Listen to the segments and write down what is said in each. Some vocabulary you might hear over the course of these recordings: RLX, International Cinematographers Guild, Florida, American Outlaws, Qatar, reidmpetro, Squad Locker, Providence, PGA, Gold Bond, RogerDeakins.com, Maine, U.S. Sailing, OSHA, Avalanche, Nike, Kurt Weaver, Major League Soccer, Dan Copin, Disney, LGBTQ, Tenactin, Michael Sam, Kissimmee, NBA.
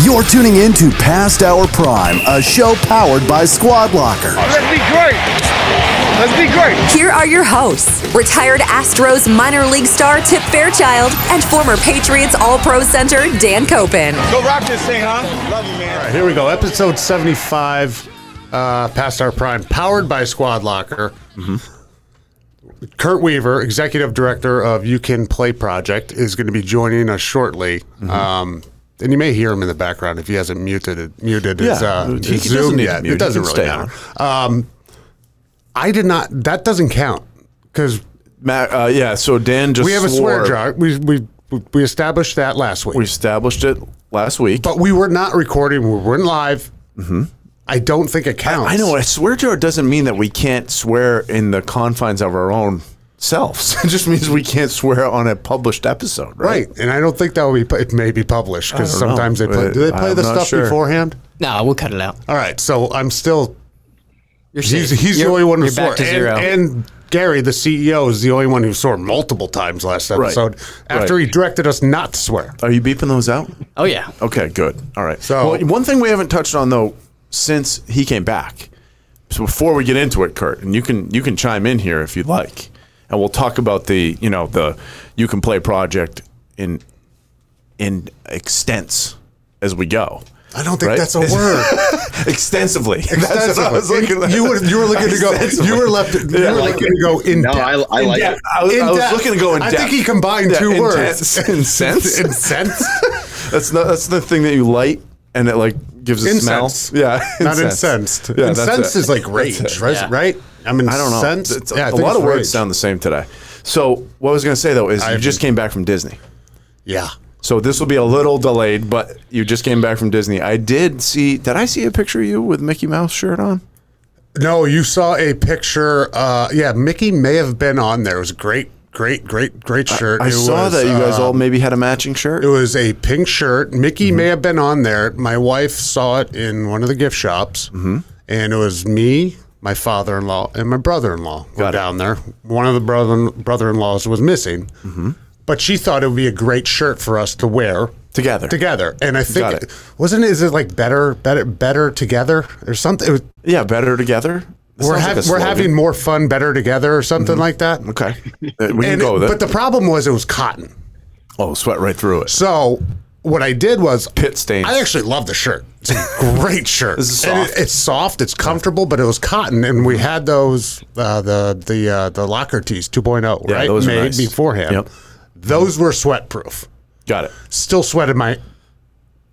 You're tuning in to Past Hour Prime, a show powered by Squad Locker. Let's be great. Let's be great. Here are your hosts, retired Astros minor league star Tip Fairchild and former Patriots All-Pro center Dan Copin. Go rock this thing, huh? Love you, man. All right, here we go. Episode 75, Past Hour Prime, powered by Squad Locker. Mm-hmm. Kurt Weaver, executive director of You Can Play Project, is going to be joining us shortly. Mm-hmm. And you may hear him in the background if he hasn't muted his Zoom yet. It doesn't really matter. I did not. That doesn't count because Matt. So Dan just swore. A swear jar. We established that last week. But we were not recording. We weren't live. Mm-hmm. I don't think it counts. I know. A swear jar doesn't mean that we can't swear in the confines of our own selves. It just means we can't swear on a published episode, right? Right. And I don't think that will be. It may be published because sometimes they play. Do they play the stuff beforehand? No, we'll cut it out. All right. So I'm still. He's the only one who swore. And Gary, the CEO, is the only one who swore multiple times last episode after he directed us not to swear. Are you beeping those out? Oh yeah. Okay. Good. All right. So one thing we haven't touched on though. Since he came back. So before we get into it, Kurt, and you can chime in here if you'd like, and we'll talk about the You Can Play Project in extents as we go. I don't think that's a word. Extensively. I was looking at. You were looking to go. You were left. You were looking to go in depth. No, I like it. I was looking to go in depth. I think he combined two words. Incense. That's the thing that you light. And it gives a smell. Yeah, not incensed. Yeah, incensed is like rage, right? Yeah. Right? I mean, I don't know. A lot of words sound the same today. So what I was going to say though is you just came back from Disney. Yeah. So this will be a little delayed, but you just came back from Disney. Did I see a picture of you with Mickey Mouse shirt on? No, you saw a picture. Mickey may have been on there. It was great shirt. I saw that you guys all maybe had a matching shirt. It was a pink shirt. Mickey may have been on there. My wife saw it in one of the gift shops, and it was me, my father-in-law, and my brother-in-law were down there. One of the brother-in-laws was missing, but she thought it would be a great shirt for us to wear together. And I think is it better together or something? It was, better together. We're having more fun, better together, or something like that. Okay, we can go with it. But the problem was it was cotton. Oh, sweat right through it. So what I did was pit stains. I actually love the shirt. It's a great shirt. This is soft. It's soft. It's comfortable, but it was cotton, and we had those the Locker Tees 2.0 those made beforehand. Yep. Those were sweatproof. Got it. Still sweated my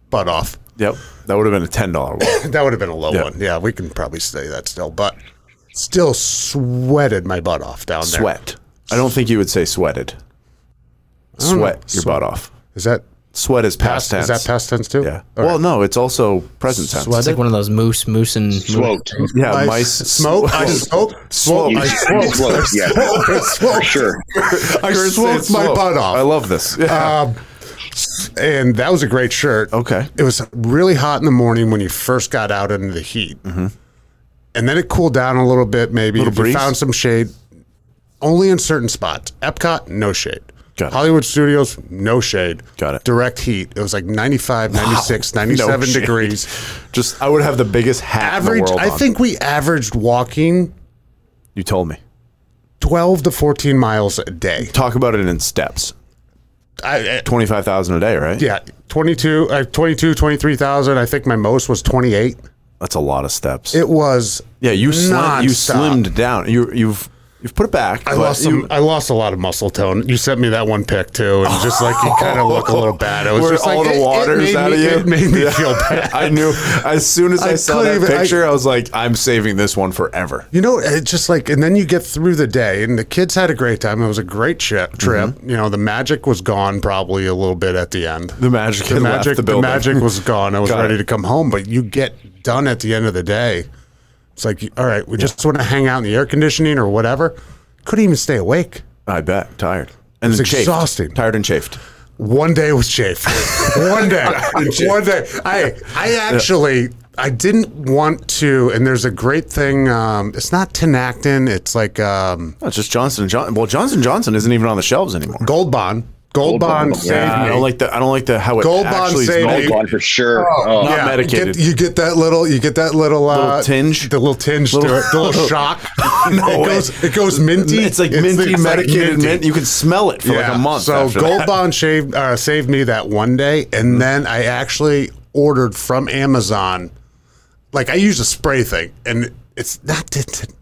butt off. Yep. That would have been a $10 one. That would have been a low one. Yeah, we can probably say that still, but. Still sweated my butt off down there. Sweat. I don't think you would say sweated. Butt off. Is that sweat is past tense? Is that past tense too? Yeah. Right. Well, no, it's also present tense. Sweated? It's like one of those moose and smoked. Yeah, mice smoke. I smoked. Swole. I smoked. Yeah. For sure. I smoked my butt off. I love this. Yeah. And that was a great shirt. Okay. It was really hot in the morning when you first got out into the heat. Mm-hmm. And then it cooled down a little bit, maybe. We found some shade. Only in certain spots. Epcot, no shade. Got it. Hollywood Studios, no shade. Got it. Direct heat. It was like 95, 96, 97 degrees. Just, I would have the biggest hat in the world on. I think we averaged walking. You told me. 12 to 14 miles a day. Talk about it in steps. 25,000 a day, right? Yeah. 23,000. I think my most was 28. That's a lot of steps. It was. Yeah, you slimmed down. You've put it back. I lost a lot of muscle tone. You sent me that one pic too, and just you kind of look a little bad. It was just all the waters out of you. It made me feel bad. I knew as soon as I saw that picture, I was like, I'm saving this one forever. You know, it's just and then you get through the day, and the kids had a great time. It was a great trip. Mm-hmm. You know, the magic was gone probably a little bit at the end. The magic was gone. I was ready to come home, but you get done at the end of the day. It's like, all right, we just want to hang out in the air conditioning or whatever. Couldn't even stay awake. I bet. Tired. And it's exhausting. Tired and chafed. One day was chafed. One day. I actually I didn't want to, and there's a great thing. It's not Tenactin. It's like it's just Johnson & Johnson. Well, Johnson & Johnson isn't even on the shelves anymore. Gold Bond. Gold Bond saved me. I don't like the how it Gold actually is. Gold Bond for sure. Oh, not medicated. You get that little tinge. The little tinge to it. The little shock. It goes minty. It's like minty, medicated mint. You can smell it for like a month. So Gold Bond saved me that one day, and then I actually ordered from Amazon. Like I use a spray thing, and it's not.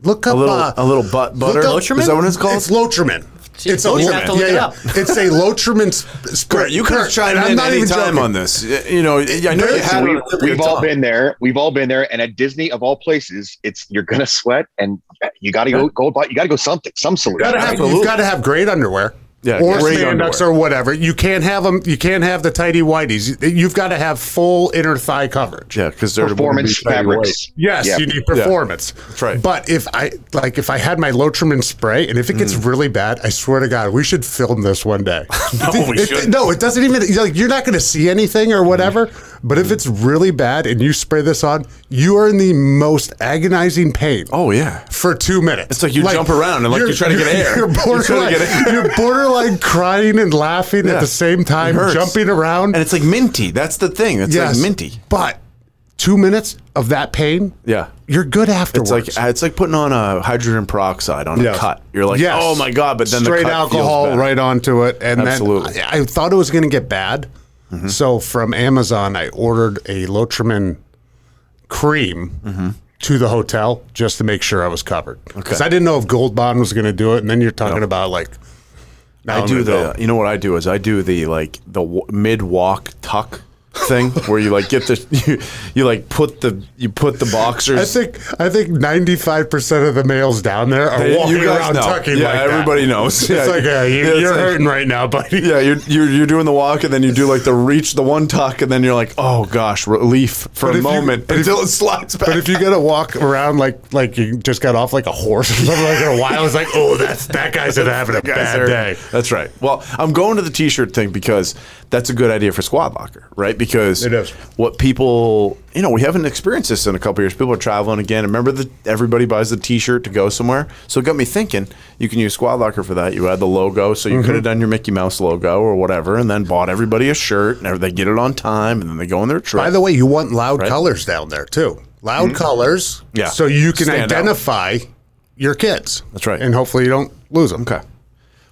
Look up a little butter. Lotrimin? Is that what it's called? It's Lotrimin. It's Lotrimin. It's a Lotrimin spray. You can chime in any time on this. You know, I know you had. We've all been there. We've all been there. And at Disney, of all places, you're gonna sweat, and you got to go Gold Bond. You got to go some solution. You've got to have great underwear. Yeah, or spandex or whatever. You can't have them. You can't have the tighty whities. You've got to have full inner thigh coverage. Yeah, because they're performance fabrics. Yes, yeah. You need performance. Yeah. That's right. But if I had my Lotrimin spray, and if it gets really bad, I swear to God, we should film this one day. No, we shouldn't. No, it doesn't even. Like, you're not going to see anything or whatever. But if it's really bad and you spray this on, you are in the most agonizing pain. Oh yeah, for 2 minutes. It's like you jump around and like you're trying to get air. You're borderline crying and laughing at the same time, jumping around. And it's like minty. That's the thing. It's like minty. But 2 minutes of that pain. Yeah. You're good afterwards. It's like putting on a hydrogen peroxide on a cut. You're like, oh my God. But then straight the cut alcohol feels right onto it, and absolutely. Then I thought it was going to get bad. Mm-hmm. So from Amazon, I ordered a Lotrimin cream to the hotel just to make sure I was covered. Because I didn't know if Gold Bond was going to do it. And then you're talking about like... You know what I do is I do the mid-walk tuck thing where you like get the you put the boxers. I think 95% of the males down there are walking around tucking. Yeah, everybody knows. It's you're hurting right now, buddy. Yeah, you're doing the walk, and then you do like the reach, the one tuck, and then you're like, oh gosh, relief for a moment until it slides back. But if you gotta walk around like you just got off like a horse or something like that, while it's like, oh, that guy's having a bad day. That's right. Well, I'm going to the t-shirt thing because that's a good idea for Squad Locker, right? Because what people, you know, we haven't experienced this in a couple of years. People are traveling again. Remember that everybody buys the T-shirt to go somewhere. So it got me thinking. You can use Squad Locker for that. You add the logo, so you could have done your Mickey Mouse logo or whatever, and then bought everybody a shirt, and they get it on time, and then they go on their trip. By the way, you want loud colors down there too. Loud colors, so you can identify your kids. That's right, and hopefully you don't lose them. Okay,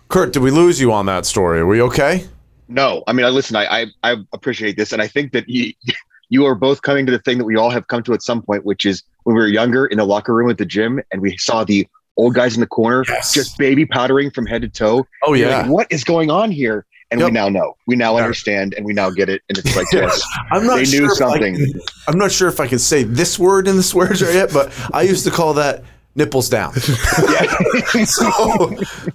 Kurt, did we lose you on that story? Are we okay? No, I mean, listen, I appreciate this. And I think that you are both coming to the thing that we all have come to at some point, which is when we were younger in the locker room at the gym and we saw the old guys in the corner just baby powdering from head to toe. Oh, yeah. Like, what is going on here? And we now know. We now understand, and we now get it. And it's like, yes, I'm not sure if I can say this word in this word yet, but I used to call that nipples down.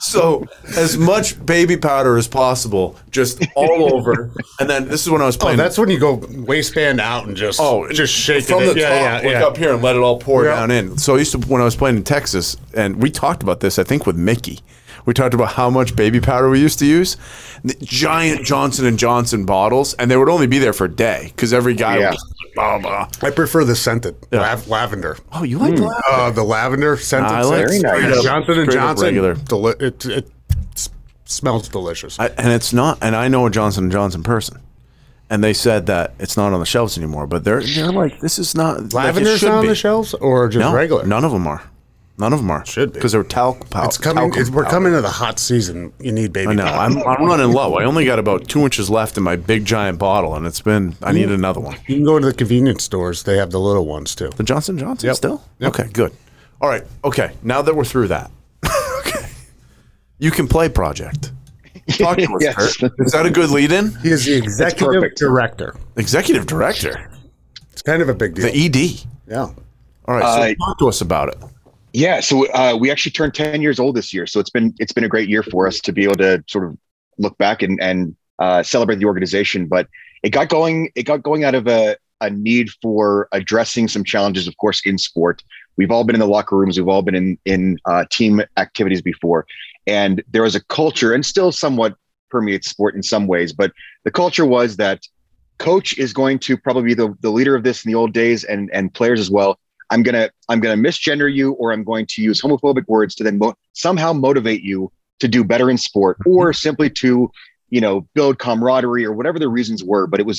So as much baby powder as possible, just all over. And then this is when I was playing. Oh, that's when you go waistband out and just shake from it. From the top, look up here and let it all pour down in. So I used to, when I was playing in Texas, and we talked about this, I think with Mickey. We talked about how much baby powder we used to use. The giant Johnson & Johnson bottles, and they would only be there for a day because every guy would just blah, blah. I prefer the scented lavender. Oh, you like lavender? The lavender scented. I like very nice. Johnson & Johnson. Regular. It smells delicious. And I know a Johnson & Johnson person. And they said that it's not on the shelves anymore, but they're like, this is not. Lavender's not on the shelves or just regular? None of them are. None of them are. Should be. Because they're talc powder. We're coming to the hot season. You need baby powder. I know. I'm running low. I only got about 2 inches left in my big giant bottle, and it's been – I need another one. You can go to the convenience stores. They have the little ones too. The Johnson & Johnson still? Yep. Okay, good. All right. Okay, now that we're through that. Okay. You Can Play Project. Talk to us, Kurt. Is that a good lead-in? He is the executive director. Executive director? It's kind of a big deal. The ED. Yeah. All right, so talk to us about it. Yeah, so we actually turned 10 years old this year, so it's been a great year for us to be able to sort of look back and celebrate the organization. But it got going out of a need for addressing some challenges, of course, in sport. We've all been in the locker rooms, we've all been in team activities before, and there was a culture, and still somewhat permeates sport in some ways, but the culture was that coach is going to probably be the leader of this in the old days, and players as well. I'm going to misgender you, or I'm going to use homophobic words to then somehow motivate you to do better in sport, or simply to, build camaraderie, or whatever the reasons were. But it was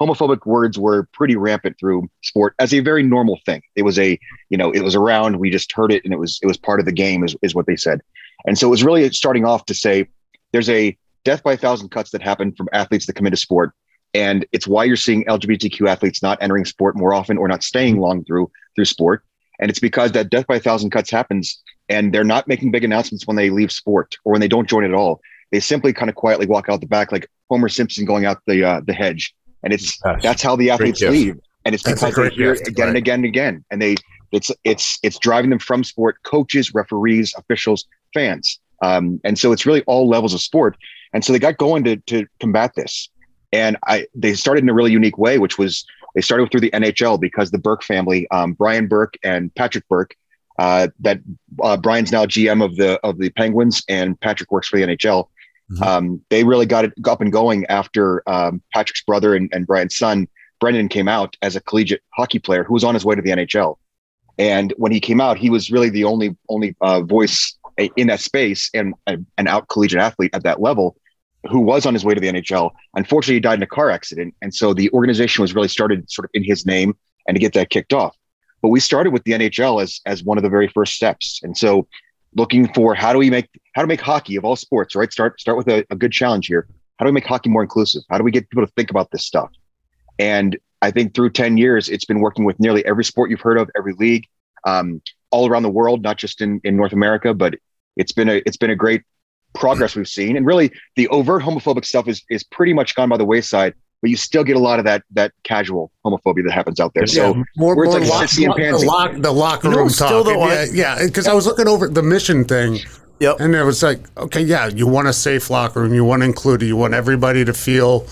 homophobic words were pretty rampant through sport as a very normal thing. It was it was around, we just heard it, and it was part of the game is what they said. And so it was really starting off to say, there's a death by 1,000 cuts that happen from athletes that come into sport. And it's why you're seeing LGBTQ athletes not entering sport more often, or not staying long through sport. And it's because that death by 1,000 cuts happens, and they're not making big announcements when they leave sport, or when they don't join at all. They simply kind of quietly walk out the back, like Homer Simpson going out the hedge. And that's how the athletes leave. And it's because they hear it again and again and again. And it's driving them from sport, coaches, referees, officials, fans. And so it's really all levels of sport. And so they got going to combat this. And they started in a really unique way, which was they started through the NHL, because the Burke family, Brian Burke and Patrick Burke, Brian's now GM of the Penguins, and Patrick works for the NHL. Mm-hmm. They really got it up and going after Patrick's brother and Brian's son, Brendan, came out as a collegiate hockey player who was on his way to the NHL. And when he came out, he was really the only voice in that space, and an out collegiate athlete at that level who was on his way to the NHL. Unfortunately, he died in a car accident. And so the organization was really started sort of in his name, and to get that kicked off. But we started with the NHL as one of the very first steps. And so looking for how to make hockey, of all sports, right? Start with a good challenge here. How do we make hockey more inclusive? How do we get people to think about this stuff? And I think through 10 years, it's been working with nearly every sport you've heard of, every league, all around the world, not just in North America, but it's been a great progress we've seen. And really the overt homophobic stuff is pretty much gone by the wayside, but you still get a lot of that casual homophobia that happens out there. So yeah, words more like sissy and pansy. The locker room talk. Because I was looking over the mission thing. Yep. And it was like, okay, yeah, you want a safe locker room. You want to include it. You want everybody to feel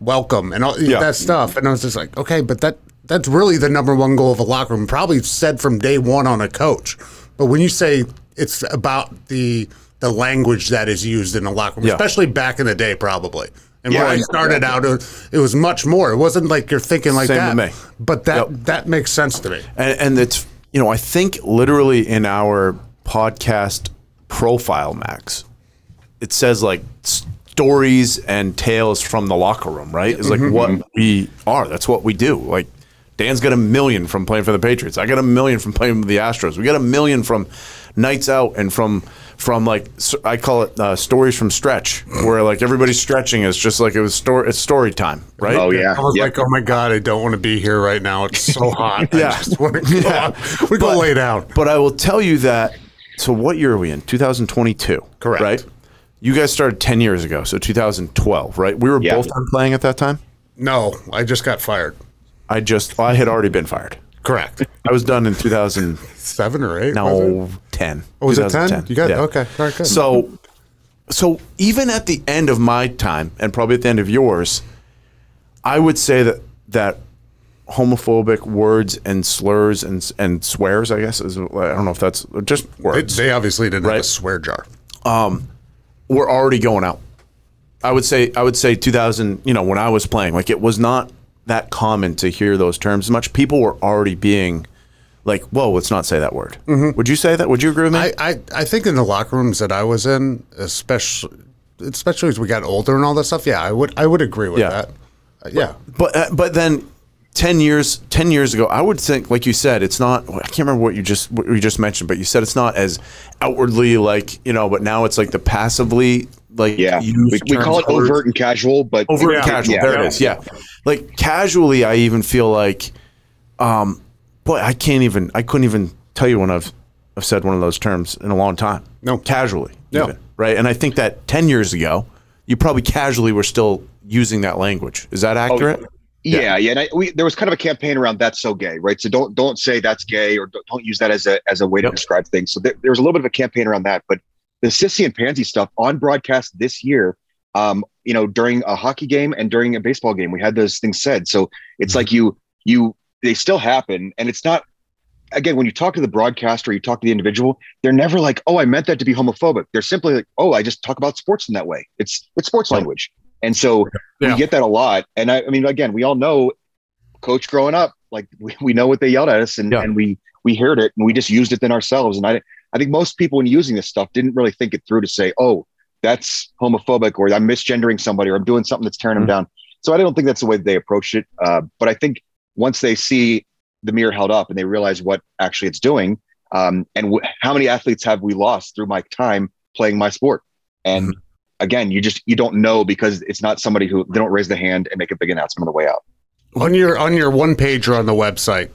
welcome and all that stuff. And I was just like, okay, but that's really the number one goal of a locker room. Probably said from day one on a coach. But when you say it's about the language that is used in a locker room, especially back in the day, probably. And when I started out, it was much more. It wasn't like you're thinking like that. Same to me. But that makes sense to me. And it's, I think literally in our podcast profile, Max, it says like stories and tales from the locker room, right? It's like what we are. That's what we do. Like Dan's got 1 million from playing for the Patriots. I got 1 million from playing for the Astros. We got 1 million from nights out and from like, I call it stories from stretch, where like everybody's stretching. It's just like it's story time, right? Oh yeah. I was like, oh my God, I don't want to be here right now. It's so hot. I just want to we go lay down. But I will tell you that. So what year are we in? 2022. Correct. Right. You guys started 10 years ago. So 2012, right? We were both done playing at that time. No, I just got fired. I had already been fired. Correct. I was done in 2007 or 8. No, 10. Oh, was it 10? You got it. Okay. All right, good. So even at the end of my time, and probably at the end of yours, I would say that homophobic words and slurs and swears, I guess, I don't know if that's just words. They obviously didn't have a swear jar. Were already going out. I would say 2000. When I was playing, like it was not that common to hear those terms as much. People were already being like, whoa, let's not say that word. Mm-hmm. Would you say that? Would you agree with me? I think in the locker rooms that I was in, especially as we got older and all that stuff, I would agree with that. But then 10 years ago, I would think, like you said, it's not, I can't remember what you just mentioned, but you said it's not as outwardly like, but now it's like the passively like we call it overt and casual, but overt and casual. There it is. Yeah. Like casually, I even feel like, boy, I couldn't even tell you when I've said one of those terms in a long time. No. Casually. No. Even, right. And I think that 10 years ago, you probably casually were still using that language. Is that accurate? Yeah. And there was kind of a campaign around that's so gay, right? So don't say that's gay, or don't use that as a way to describe things. So there was a little bit of a campaign around that, but the sissy and pansy stuff on broadcast this year, during a hockey game and during a baseball game, we had those things said. So it's like they still happen. And it's not, again, when you talk to the broadcaster, you talk to the individual, they're never like, oh, I meant that to be homophobic. They're simply like, oh, I just talk about sports in that way. It's sports language. And so we get that a lot. And I mean, again, we all know coach growing up, like we know what they yelled at us and we heard it and we just used it then ourselves. And I think most people when using this stuff didn't really think it through to say, oh, that's homophobic or I'm misgendering somebody or I'm doing something that's tearing them down. So I don't think that's the way they approached it. But I think once they see the mirror held up and they realize what actually it's doing and how many athletes have we lost through my time playing my sport? And again, you don't know because it's not somebody who they don't raise the hand and make a big announcement on the way out. On your one pager on the website,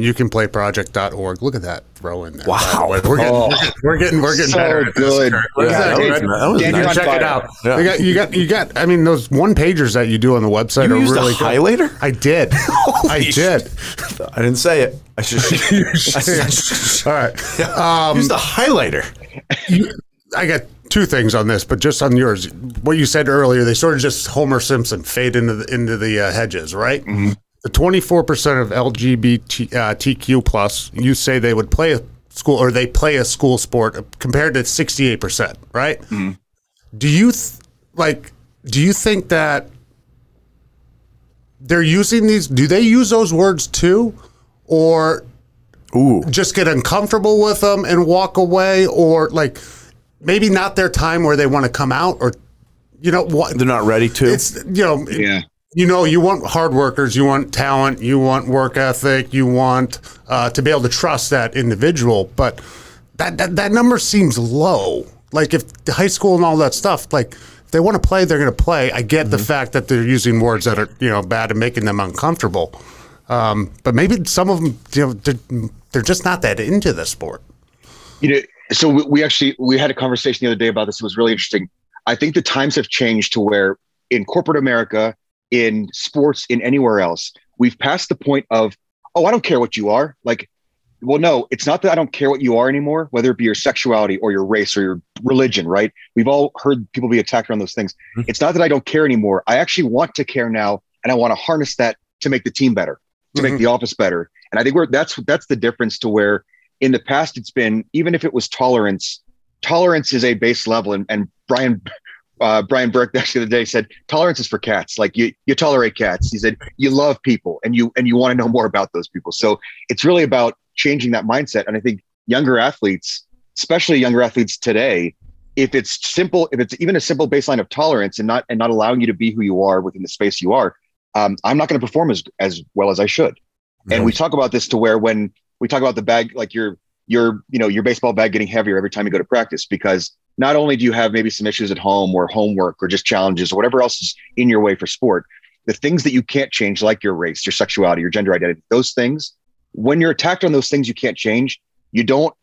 you can play project.org. Look at that throw in there. Wow. We're getting so better. Good. Check it out. Yeah. You got I mean those one pagers that you do on the website are really good. Highlighter? I did. I did. I didn't say it. I should all right. Use the highlighter. I got two things on this, but just on yours, what you said earlier, they sort of just Homer Simpson fade into the hedges, right? Mm-hmm. The 24% of LGBTQ plus, you say they would play a school or they play a school sport compared to 68%, right? Mm-hmm. Do you think that they're using these? Do they use those words too, or just get uncomfortable with them and walk away, or like? Maybe not their time where they want to come out or, you know, what they're not ready to. It's, you know, you want hard workers, you want talent, you want work ethic, you want to be able to trust that individual. But that number seems low. Like if the high school and all that stuff, like if they want to play, they're going to play. I get the fact that they're using words that are, you know, bad and making them uncomfortable. But maybe some of them, you know, they're just not that into the sport. You know. So we had a conversation the other day about this. It was really interesting. I think the times have changed to where in corporate America, in sports, in anywhere else, we've passed the point of, oh, I don't care what you are. Like, well, no, it's not that I don't care what you are anymore, whether it be your sexuality or your race or your religion, right? We've all heard people be attacked around those things. Mm-hmm. It's not that I don't care anymore. I actually want to care now. And I want to harness that to make the team better, to make the office better. And I think that's the difference to where, in the past, it's been, even if it was tolerance is a base level. And Brian Burke actually the other day said, tolerance is for cats. Like you tolerate cats. He said, you love people and you want to know more about those people. So it's really about changing that mindset. And I think younger athletes, especially younger athletes today, if it's even a simple baseline of tolerance and not allowing you to be who you are within the space you are, I'm not going to perform as well as I should. Mm-hmm. And we talk about this to where when, we talk about the bag, like your baseball bag getting heavier every time you go to practice, because not only do you have maybe some issues at home or homework or just challenges or whatever else is in your way for sport, the things that you can't change, like your race, your sexuality, your gender identity, those things, when you're attacked on those things you can't change, you don't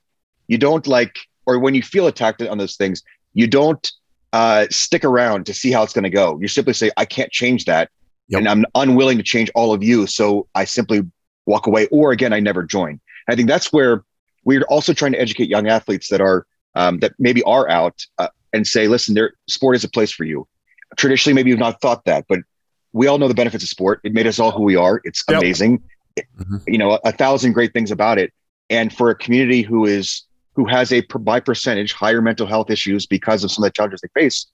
like, or when you feel attacked on those things, you don't stick around to see how it's going to go. You simply say, I can't change that. Yep. And I'm unwilling to change all of you. So I simply walk away. Or again, I never join. I think that's where we're also trying to educate young athletes that are that maybe are out and say, listen, their sport is a place for you. Traditionally, maybe you've not thought that, but we all know the benefits of sport. It made us all who we are. It's amazing. Yep. You know, 1,000 great things about it. And for a community who has a by percentage higher mental health issues because of some of the challenges they face,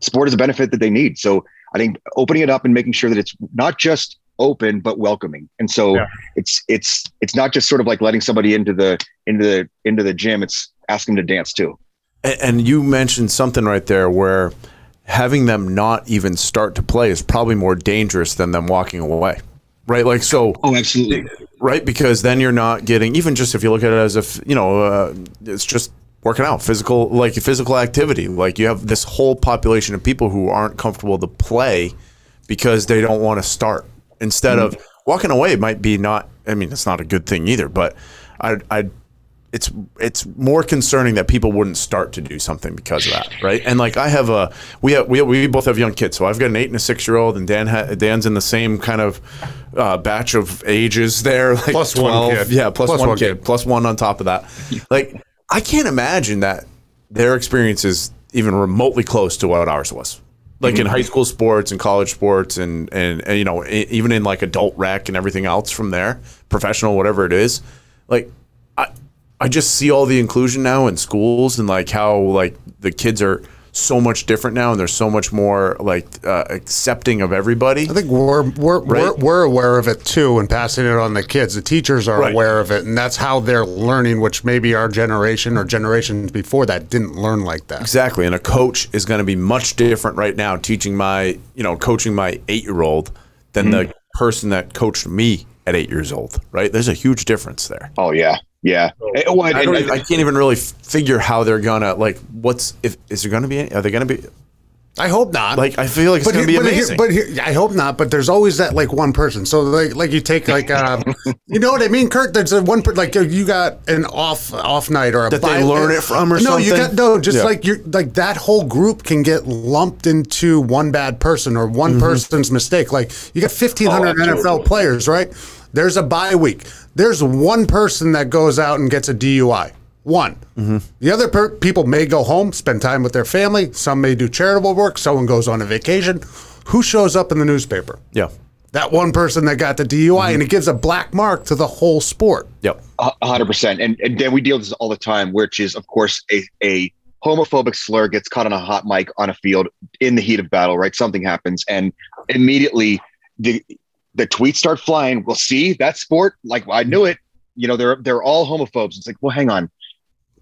sport is a benefit that they need. So I think opening it up and making sure that it's not just open but welcoming, and so it's not just sort of like letting somebody into the gym. It's asking them to dance too. And you mentioned something right there where having them not even start to play is probably more dangerous than them walking away, right? Like so. Oh, absolutely. Right, because then you're not getting, even just if you look at it as if you know it's just working out, physical activity. Like you have this whole population of people who aren't comfortable to play because they don't want to start. Instead of walking away might be not, I mean, it's not a good thing either, but it's more concerning that people wouldn't start to do something because of that, right? And like I have we both have young kids, so I've got an 8 and a 6-year-old, and Dan's in the same kind of batch of ages there. Like plus 12, one kid. Yeah, plus one kid, plus one on top of that. Like I can't imagine that their experience is even remotely close to what ours was. Like in high school sports and college sports and you know, even in like adult rec and everything else from there, professional, whatever it is, like I just see all the inclusion now in schools and like how like the kids are so much different now, and there's so much more like accepting of everybody. I think we're aware of it too, and passing it on the kids. The teachers are aware of it, and that's how they're learning, which maybe our generation or generations before that didn't learn like that. Exactly. And a coach is going to be much different right now teaching my, you know, coaching my 8-year-old than the person that coached me at 8 years old, right? There's a huge difference there. Oh yeah. Yeah. So, I can't even really figure how they're gonna, like, are they gonna be? I hope not. Like, I feel like it's gonna be amazing. I hope not. But there's always that like one person. So like you take like, you know what I mean, Kurt? There's a one like you got an off night or a that they learn it from or something. Like you like that whole group can get lumped into one bad person or one person's mistake. Like you got 1,500 NFL players, right? There's a bye week. There's one person that goes out and gets a DUI. One. Mm-hmm. The other people may go home, spend time with their family. Some may do charitable work. Someone goes on a vacation. Who shows up in the newspaper? Yeah. That one person that got the DUI, and it gives a black mark to the whole sport. Yep. 100%. And Dan, we deal with this all the time, which is, of course, a homophobic slur gets caught on a hot mic on a field in the heat of battle, right? Something happens. And immediately the tweets start flying. Well, see, that sport, like I knew it. You know, they're all homophobes. It's like, well, hang on.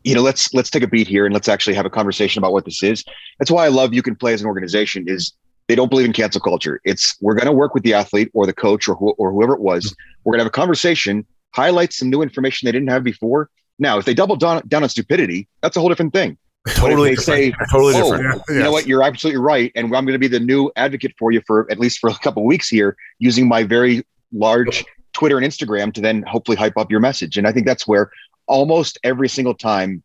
You know, let's take a beat here and let's actually have a conversation about what this is. That's why I love You Can Play as an organization is they don't believe in cancel culture. It's we're going to work with the athlete or the coach or whoever it was. We're going to have a conversation, highlight some new information they didn't have before. Now, if they double down on stupidity, that's a whole different thing. Totally different. You know what? You're absolutely right. And I'm going to be the new advocate for you for at least for a couple of weeks here using my very large Twitter and Instagram to then hopefully hype up your message. And I think that's where almost every single time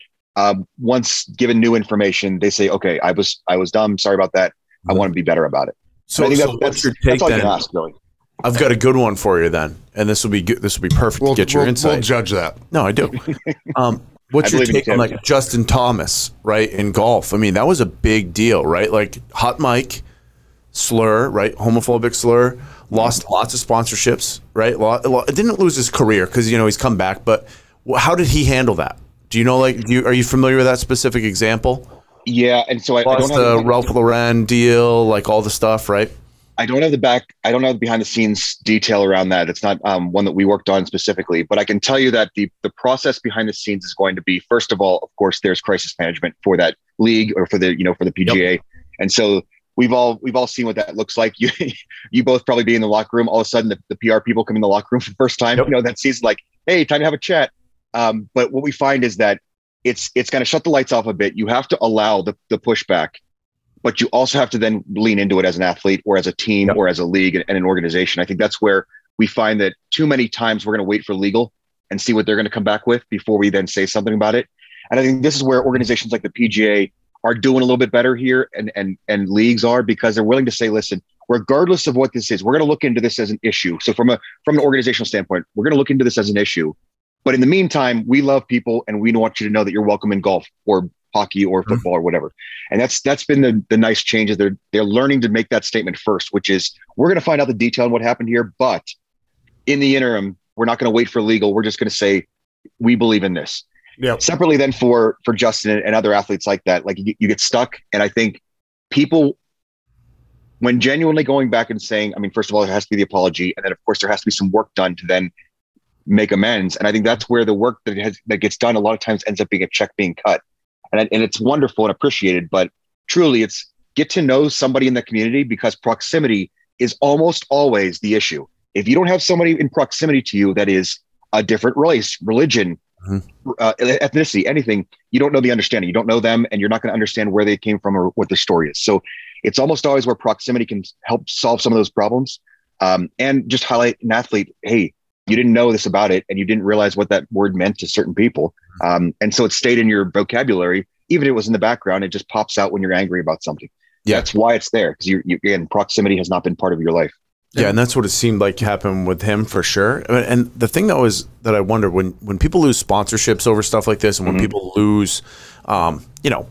once given new information, they say, okay, I was dumb. Sorry about that. I want to be better about it. So I think that's your take then. Ask, really. I've got a good one for you then. And this will be good. This will be perfect to get your insight. We'll judge that. No, I do. What's your take on like Justin Thomas, right, in golf? I mean, that was a big deal, right? Like hot mic, slur, right, homophobic slur, lost lots of sponsorships, right? Didn't lose his career because, you know, he's come back. But how did he handle that? Do you know, like, are you familiar with that specific example? Yeah, and so I don't know the Ralph Lauren deal, like all the stuff, right? I don't know the behind the scenes detail around that. It's not one that we worked on specifically, but I can tell you that the process behind the scenes is going to be, first of all, of course, there's crisis management for that league or for the, you know, for the PGA. Yep. And so we've all seen what that looks like. You both probably be in the locker room. All of a sudden the PR people come in the locker room for the first time, you know, that season like, hey, time to have a chat. But what we find is that it's going to shut the lights off a bit. You have to allow the pushback. But you also have to then lean into it as an athlete or as a team or as a league and an organization. I think that's where we find that too many times we're going to wait for legal and see what they're going to come back with before we then say something about it. And I think this is where organizations like the PGA are doing a little bit better here and leagues are, because they're willing to say, listen, regardless of what this is, we're going to look into this as an issue. So from an organizational standpoint, we're going to look into this as an issue. But in the meantime, we love people and we want you to know that you're welcome in golf or hockey or football or whatever. And that's been the nice change is they're learning to make that statement first, which is we're going to find out the detail on what happened here, but in the interim, we're not going to wait for legal. We're just going to say, we believe in this. Yep. Separately then for Justin and other athletes like that, like you get stuck. And I think people, when genuinely going back and saying, I mean, first of all, there has to be the apology. And then of course there has to be some work done to then make amends. And I think that's where the work that gets done a lot of times ends up being a check being cut. And it's wonderful and appreciated, but truly it's get to know somebody in the community, because proximity is almost always the issue. If you don't have somebody in proximity to you that is a different race, religion, ethnicity, anything, you don't know the understanding. You don't know them and you're not going to understand where they came from or what their story is. So it's almost always where proximity can help solve some of those problems and just highlight an athlete. Hey, you didn't know this about it and you didn't realize what that word meant to certain people. And so it stayed in your vocabulary, even if it was in the background, it just pops out when you're angry about something. Yeah. That's why it's there. Because you again, proximity has not been part of your life. Yeah. And that's what it seemed like happened with him for sure. And the thing that I wonder when people lose sponsorships over stuff like this, and when people lose, you know,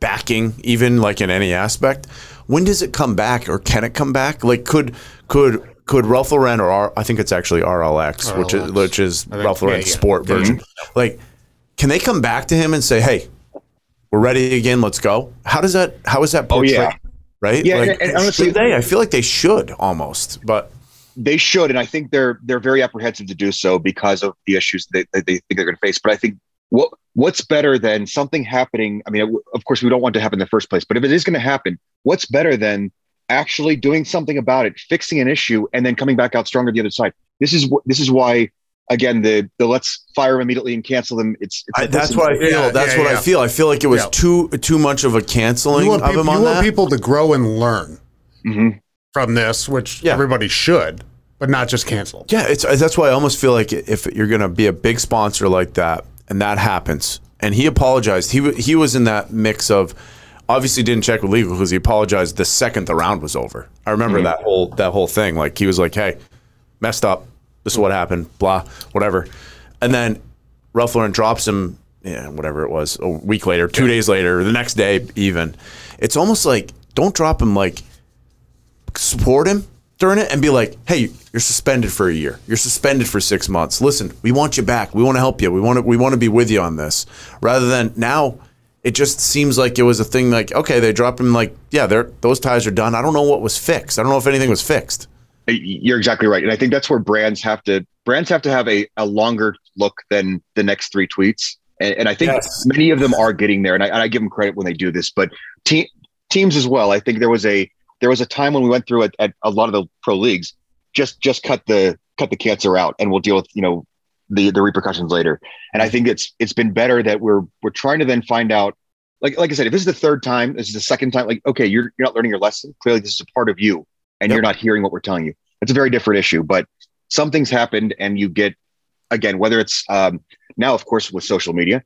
backing, even like in any aspect, when does it come back or can it come back? Like could Ralph Lauren or I think it's actually RLX, which is Ralph Lauren's sport version. Like, can they come back to him and say, hey, we're ready again, let's go. How does that, how is that portrayed? Oh, yeah. Right? Yeah, like, and honestly, I feel like they should almost, but they should, and I think they're very apprehensive to do so because of the issues that they think they're going to face. But I think what's better than something happening? I mean, of course, we don't want it to happen in the first place, but if it is going to happen, what's better than actually doing something about it, fixing an issue, and then coming back out stronger the other side? This is why, again, the let's fire them immediately and cancel them. I feel. I feel like it was too much of a canceling of them on that. You want people to grow and learn. Mm-hmm. From this, which everybody should, but not just cancel. Yeah, that's why I almost feel like if you're going to be a big sponsor like that, and that happens, and he apologized. He was in that mix of, obviously didn't check with legal because he apologized the second the round was over. I remember that whole thing. Like, he was like, hey, messed up. This is what happened, blah, whatever. And then Ralph Lauren drops him, whatever it was, a week later, 2 days later, or the next day even. It's almost like, don't drop him like, support him during it and be like, hey, you're suspended for a year. You're suspended for 6 months. Listen, we want you back. We want to help you. We want to be with you on this. Rather than now, it just seems like it was a thing like, okay, they dropped him like, yeah, those ties are done. I don't know what was fixed. I don't know if anything was fixed. You're exactly right. And I think that's where brands have to have a longer look than the next three tweets. And I think many of them are getting there. And I give them credit when they do this, but teams as well. I think there was a time when we went through at a lot of the pro leagues, just cut the cancer out and we'll deal with, the repercussions later. And I think it's been better that we're trying to then find out, like I said, if this is the third time, this is the second time, like, okay, you're not learning your lesson. Clearly this is a part of you and you're not hearing what we're telling you. It's a very different issue, but something's happened and you get, again, whether it's now, of course, with social media,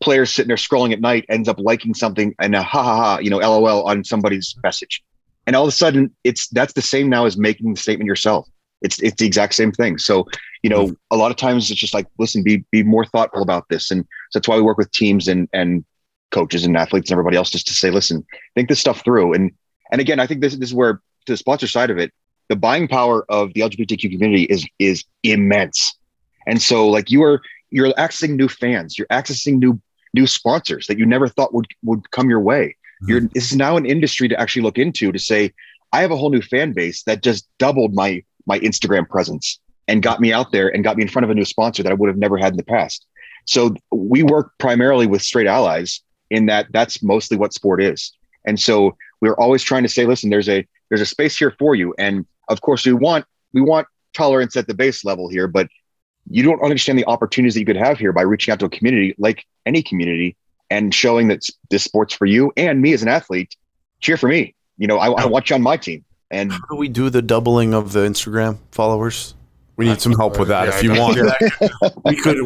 players sitting there scrolling at night ends up liking something and a LOL on somebody's message. And all of a sudden, that's the same now as making the statement yourself. It's the exact same thing. So, a lot of times it's just like, listen, be more thoughtful about this. And so that's why we work with teams and coaches and athletes and everybody else just to say, listen, think this stuff through. And again, I think this is where, to the sponsor side of it, the buying power of the LGBTQ community is immense. And so, like, you're accessing new fans, you're accessing new sponsors that you never thought would come your way. This is now an industry to actually look into, to say, I have a whole new fan base that just doubled my Instagram presence and got me out there and got me in front of a new sponsor that I would have never had in the past. So we work primarily with straight allies in that's mostly what sport is. And so we're always trying to say, listen, there's a space here for you. And of course we want tolerance at the base level here, but you don't understand the opportunities that you could have here by reaching out to a community, like any community, and showing that this sport's for you. And me as an athlete, cheer for me. I want you on my team. And how do we do the doubling of the Instagram followers? We need some help with that if you want.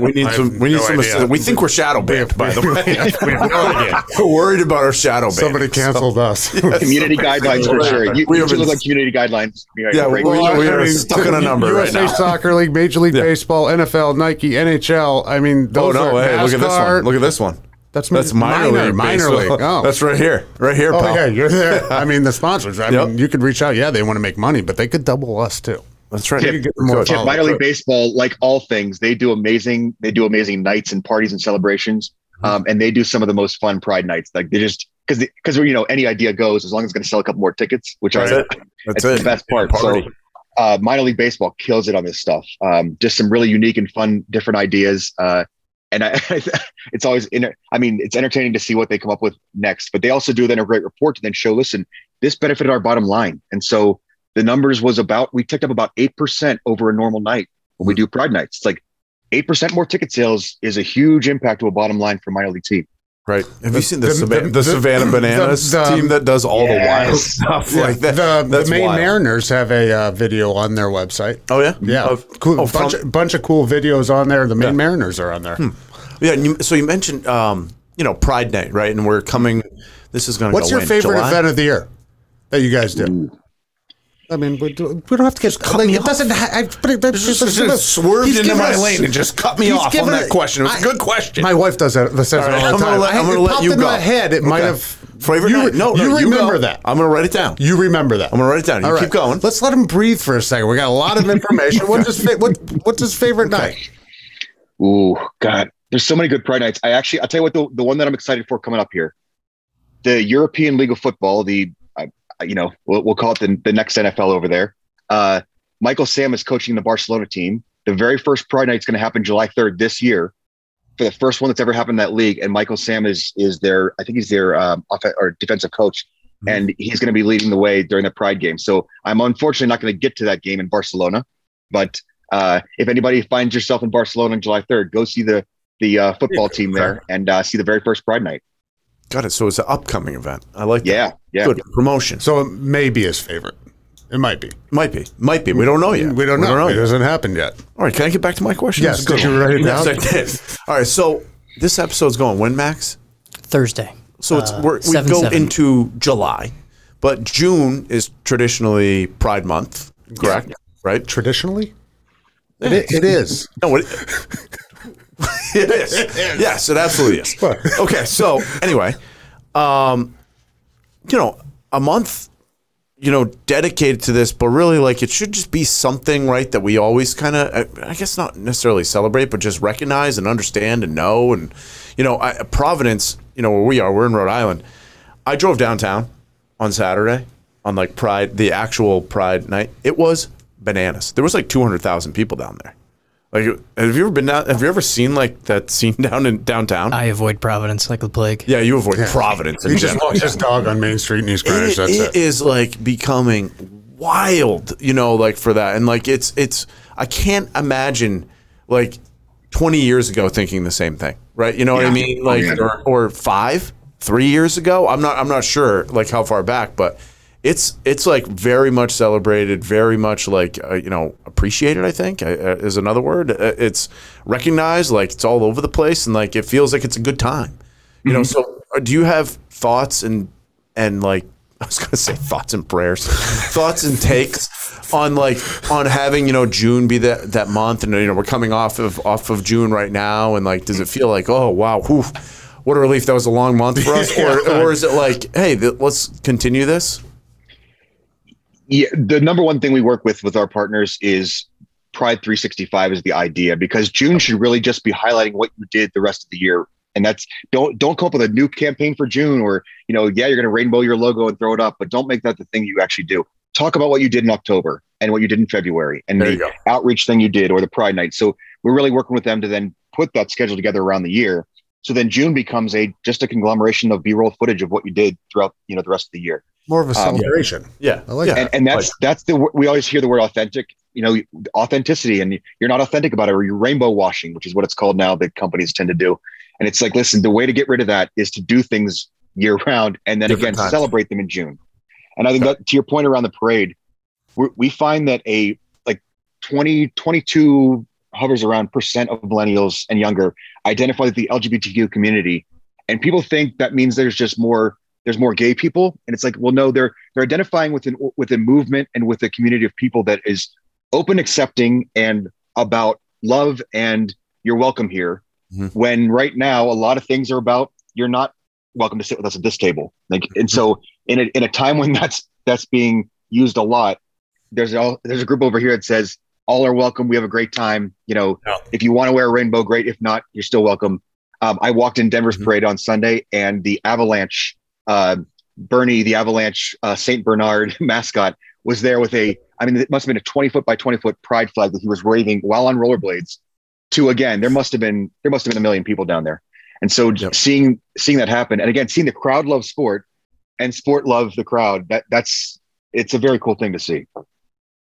We need some. We think we're shadow banned, by the way. We have no idea. We're worried about our shadow ban. Somebody canceled us. Community guidelines for sure. We look like community guidelines. Yeah, we are stuck in a number right now. USA Soccer League, Major League Baseball, NFL, Nike, NHL. I mean, those are. Oh no! Hey, look at this one. Look at this one. That's minor league. Oh. That's right here. Oh, pal. Yeah, you're there. I mean, the sponsors. I mean, you could reach out. Yeah, they want to make money, but they could double us too. That's right. Tip, minor league baseball, like all things, they do amazing. They do amazing nights and parties and celebrations, and they do some of the most fun Pride nights. Like, they just because any idea goes as long as it's going to sell a couple more tickets, which that's the best part. So minor league baseball kills it on this stuff. Just some really unique and fun, different ideas. And it's always, it's entertaining to see what they come up with next, but they also do then a great report to then show, listen, this benefited our bottom line. And so the numbers we ticked up about 8% over a normal night when we do Pride nights. It's like 8% more ticket sales is a huge impact to a bottom line for minor league team. Right. Have you seen the Savannah Bananas team that does all the wild stuff like that? The Maine Mariners have a video on their website. Oh, yeah? Yeah. Bunch of cool videos on there. The Maine Mariners are on there. Yeah. And so you mentioned, Pride Night, right? And we're coming. This is going to go. What's your favorite event of the year that you guys do? Ooh. I mean, we don't have to get cut. Like, it doesn't. Just swerved into my lane and just cut me off on that question. It was a good question. My wife does that. Says right, all the time. I'm going to let you go. It popped in my head. It might have. Favorite night? No, you remember that. I'm going to write it down. You remember that. I'm going to write it down. You keep going. Let's let him breathe for a second. We got a lot of information. What's his favorite night? Ooh, God. There's so many good Pride nights. I'll tell you what, the one that I'm excited for coming up here, the European League of Football, we'll call it the next NFL over there. Michael Sam is coaching the Barcelona team. The very first Pride night is going to happen July 3rd this year, for the first one that's ever happened in that league. And Michael Sam is their, I think he's their defensive coach. Mm-hmm. And he's going to be leading the way during the Pride game. So I'm unfortunately not going to get to that game in Barcelona, but if anybody finds yourself in Barcelona on July 3rd, go see the football team there and see the very first Pride night. Got it. So it's an upcoming event. I like that. Yeah. Good promotion. So it may be his favorite. It might be. Might be. We don't know yet. We don't know. It hasn't happened yet. All right. Can I get back to my question? Yes. Did you write it down? Yes, I did. All right. So this episode's going when, Max? Thursday. So it's into July, but June is traditionally Pride Month, correct? Yeah. Right? Traditionally? Yeah. It is. No, it is. Yes, it absolutely is. Okay. So anyway, a month, dedicated to this, but really, it should just be something, right, that we always kind of, I guess not necessarily celebrate, but just recognize and understand and know. And, Providence, where we are, we're in Rhode Island. I drove downtown on Saturday on, Pride, the actual Pride night. It was bananas. There was, 200,000 people down there. Have you ever seen that scene down in downtown? I avoid Providence like the plague. Yeah, you avoid Providence. You just watch this dog on Main Street and he's crazy. It is becoming wild, for that. And it's I can't imagine 20 years ago thinking the same thing, right? You know what I mean? Or 3 years ago. I'm not sure how far back, but it's very much celebrated, very much appreciated, I think is another word. It's recognized, it's all over the place, and it feels like it's a good time, you know. So do you have thoughts and I was gonna say thoughts and prayers, thoughts and takes on having June be that month, and we're coming off of June right now, and does it feel oh wow, whew, what a relief, that was a long month for us, or is it hey, let's continue this? Yeah, the number one thing we work with our partners is Pride 365 is the idea, because June should really just be highlighting what you did the rest of the year. And that's don't come up with a new campaign for June or, you're going to rainbow your logo and throw it up, but don't make that the thing you actually do. Talk about what you did in October and what you did in February and the outreach thing you did or the Pride night. So we're really working with them to then put that schedule together around the year. So then June becomes just a conglomeration of B-roll footage of what you did throughout, the rest of the year. More of a celebration. I like that. And that's we always hear the word authentic, authenticity, and you're not authentic about it, or you're rainbow washing, which is what it's called now that companies tend to do. And it's listen, the way to get rid of that is to do things year round and then different times. Celebrate them in June. And I think that to your point around the parade, we find that 22 hovers around % of millennials and younger identify with the LGBTQ community. And people think that means there's more gay people. And it's well, no, they're identifying with a movement and with a community of people that is open, accepting, and about love and you're welcome here. Mm-hmm. When right now, a lot of things are about, you're not welcome to sit with us at this table. And so in a time when that's being used a lot, there's a group over here that says, all are welcome. We have a great time. If you want to wear a rainbow, great. If not, you're still welcome. I walked in Denver's parade on Sunday, and the Avalanche, Bernie, the Avalanche St. Bernard mascot was there with it must have been a 20 foot by 20 foot pride flag that he was waving while on rollerblades to, again, there must've been a million people down there. And so seeing that happen, and again, seeing the crowd love sport and sport love the crowd, it's a very cool thing to see.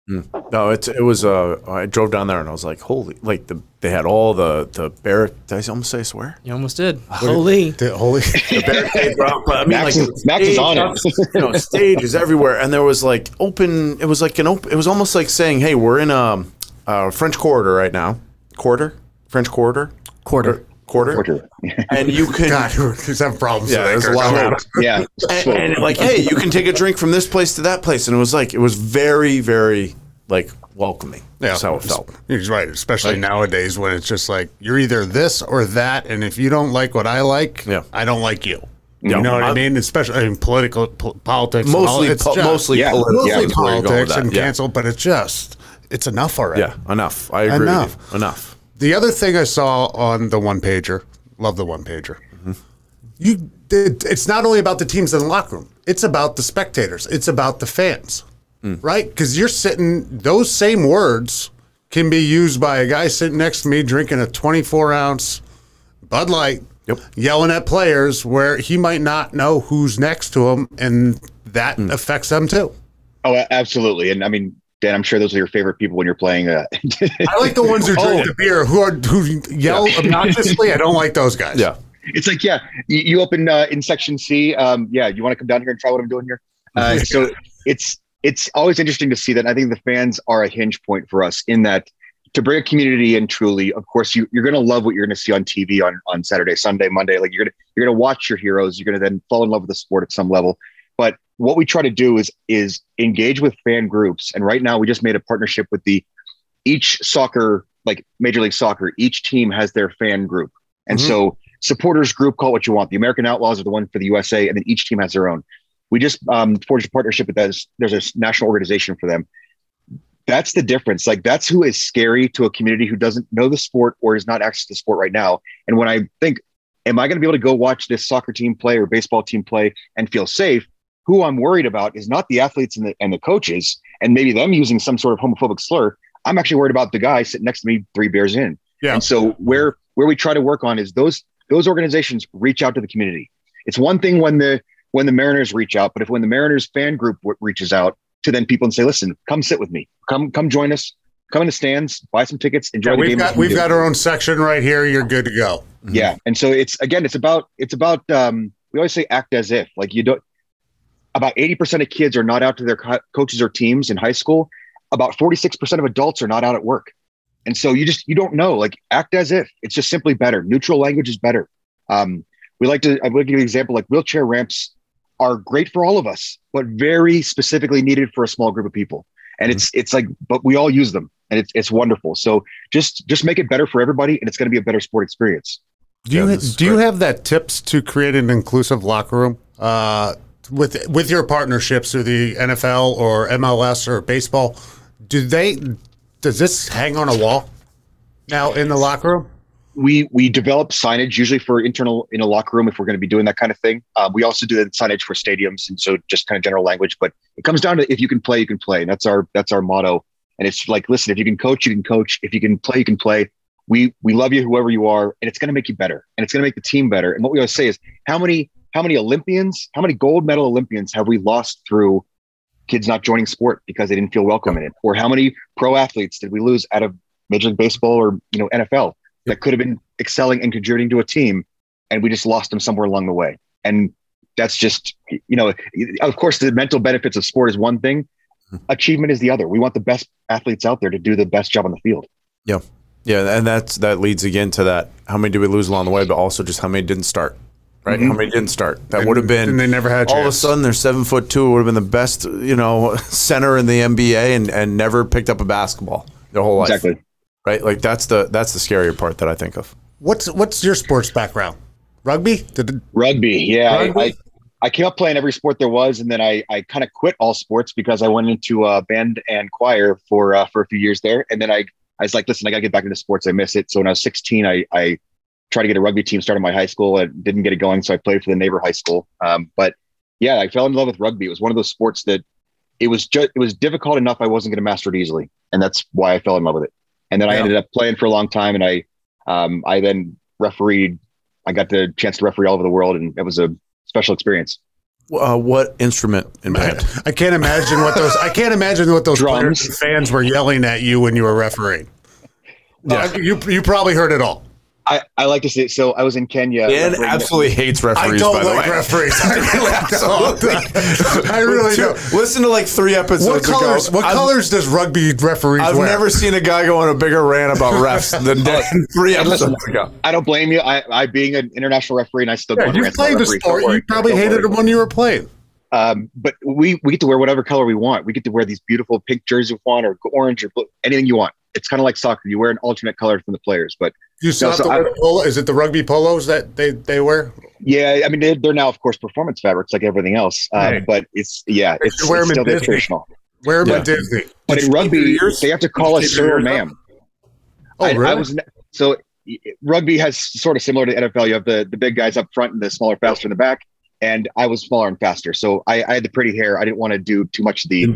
No, it was I drove down there and I was holy, they had all the barricades. Did I almost say swear? You almost did. Holy. The barricades were up. I mean, Max is on it. Stages everywhere. And there was it was almost like saying, hey, we're in a French Quarter right now. Quarter? French Quarter? Quarter. And you can. God, he's having problems. Yeah, there's a lot of problems. Yeah. And hey, you can take a drink from this place to that place. And it was very, very welcoming. Yeah. That's how it felt. He's right. Especially nowadays when it's just you're either this or that. And if you don't like what I like, I don't like you. Yeah. You know what I mean? Especially political politics. Mostly politics and cancel, but it's enough already. Yeah, enough. I agree with you. Enough. The other thing I saw on the one-pager, love the one-pager, mm-hmm. It's not only about the teams in the locker room. It's about the spectators. It's about the fans, right? Because you're sitting, those same words can be used by a guy sitting next to me drinking a 24-ounce Bud Light, yelling at players where he might not know who's next to him, and that affects them too. Oh, absolutely. And I mean, Dan, I'm sure those are your favorite people when you're playing. I like the ones who drink the beer, who yell obnoxiously. I don't like those guys. Yeah. It's like, you open in Section C. You want to come down here and try what I'm doing here? So it's always interesting to see that. I think the fans are a hinge point for us in that to bring a community in truly. Of course, you're going to love what you're going to see on TV on Saturday, Sunday, Monday. Like you're going to watch your heroes. You're going to then fall in love with the sport at some level. But what we try to do is engage with fan groups. And right now we just made a partnership with each soccer, like Major League Soccer, each team has their fan group. And so supporters group, call what you want. The American Outlaws are the one for the USA. And then each team has their own. We just forged a partnership with that. There's a national organization for them. That's the difference. Like that's who is scary to a community who doesn't know the sport or is not access to the sport right now. And when I think, am I going to be able to go watch this soccer team play or baseball team play and feel safe? Who I'm worried about is not the athletes and the coaches and maybe them using some sort of homophobic slur. I'm actually worried about the guy sitting next to me three beers in. Yeah. And so where we try to work on is those organizations reach out to the community. It's one thing when the Mariners reach out, but when the Mariners fan group reaches out to then people and say, listen, come sit with me, come join us, come in the stands, buy some tickets, enjoy the game. We've got our own section right here. You're good to go. Mm-hmm. Yeah. And so it's about we always say act as if, like you don't, about 80% of kids are not out to their coaches or teams in high school. About 46% of adults are not out at work. And so you don't know, like act as if. It's just simply better. Neutral language is better. I would give you an example, like wheelchair ramps are great for all of us, but very specifically needed for a small group of people. And it's like, but we all use them and it's wonderful. So just make it better for everybody. And it's going to be a better sport experience. Do you have that tips to create an inclusive locker room? With your partnerships through the NFL or MLS or baseball, does this hang on a wall now in the locker room? We develop signage usually for internal in a locker room if we're going to be doing that kind of thing. We also do the signage for stadiums, and so just kind of general language. But it comes down to if you can play, you can play. And that's our motto. And it's like, listen, if you can coach, you can coach. If you can play, you can play. We love you, whoever you are, and it's going to make you better, and it's going to make the team better. And what we always say is how many Olympians, how many gold medal Olympians have we lost through kids not joining sport because they didn't feel welcome in it? Or how many pro athletes did we lose out of Major League Baseball or NFL that could have been excelling and contributing to a team, and we just lost them somewhere along the way? And that's just, of course, the mental benefits of sport is one thing. Achievement is the other. We want the best athletes out there to do the best job on the field. Yeah. Yeah, and that leads again to that. How many did we lose along the way, but also just how many didn't start? Right, mm-hmm. How many didn't start? That would have been. And they never had. All of a sudden, they're 7'2". Would have been the best, center in the NBA, and never picked up a basketball their whole life. Exactly. Right, like that's the scarier part that I think of. What's your sports background? Rugby. Rugby. Yeah, rugby? I came up playing every sport there was, and then I kind of quit all sports because I went into band and choir for a few years there, and then I was like, listen, I gotta get back into sports. I miss it. So when I was 16, I tried to get a rugby team started in my high school. I didn't get it going, so I played for the neighbor high school. But yeah, I fell in love with rugby. It was one of those sports that it was difficult enough I wasn't going to master it easily, and that's why I fell in love with it. And then I ended up playing for a long time, and I then refereed. I got the chance to referee all over the world, and it was a special experience. What instrument in band? I can't imagine what those. I can't imagine what those drums and fans were yelling at you when you were refereeing. Yeah. You probably heard it all. I like to say it. So I was in Kenya. Dan absolutely hates referees, by the way. I don't like referees. I really do. Listen to like three episodes ago. What colors does rugby referees wear? I've never seen a guy go on a bigger rant about refs than Dan three episodes ago. I don't blame you. I being an international referee, and I still go on rants about referees. You played the sport. You probably hated it when you were playing. But we get to wear whatever color we want. We get to wear these beautiful pink jerseys we want, or orange, or blue, anything you want. It's kind of like soccer. You wear an alternate color from the players, but you still have to wear the polo. Is it the rugby polos that they wear? Yeah, I mean they're now, of course, performance fabrics like everything else. Right. But it's wear them still traditional. Wear them at Disney. But in rugby, they have to call us sir or ma'am. Oh, really? I was So rugby has sort of similar to NFL. You have the big guys up front and the smaller, faster in the back. And I was smaller and faster. So I had the pretty hair. I didn't want to do too much of the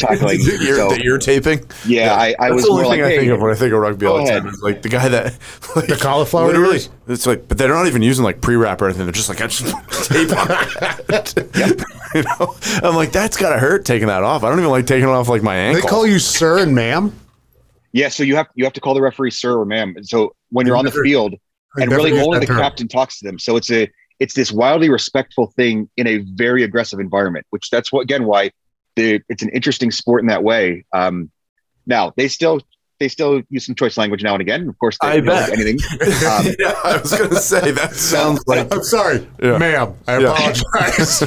tackling. The ear taping? Yeah. I was the only more thing like, I think of when I think of rugby all the time. It's like the guy that... Like, the cauliflower ears? It's like, but they're not even using like pre-wrap or anything. They're just like, I just want to tape on that. Yep. You know? I'm like, that's got to hurt taking that off. I don't even like taking it off like my ankle. They call you sir and ma'am? Yeah. So you have to call the referee sir or ma'am. And so when you're on the field, and really only the captain talks to them. So it's a... It's this wildly respectful thing in a very aggressive environment, which that's what, again, why it's an interesting sport in that way. Now they still use some choice language now and again. Of course, they don't like anything. Yeah, I was going to say that sounds like. I'm sorry, ma'am. I apologize.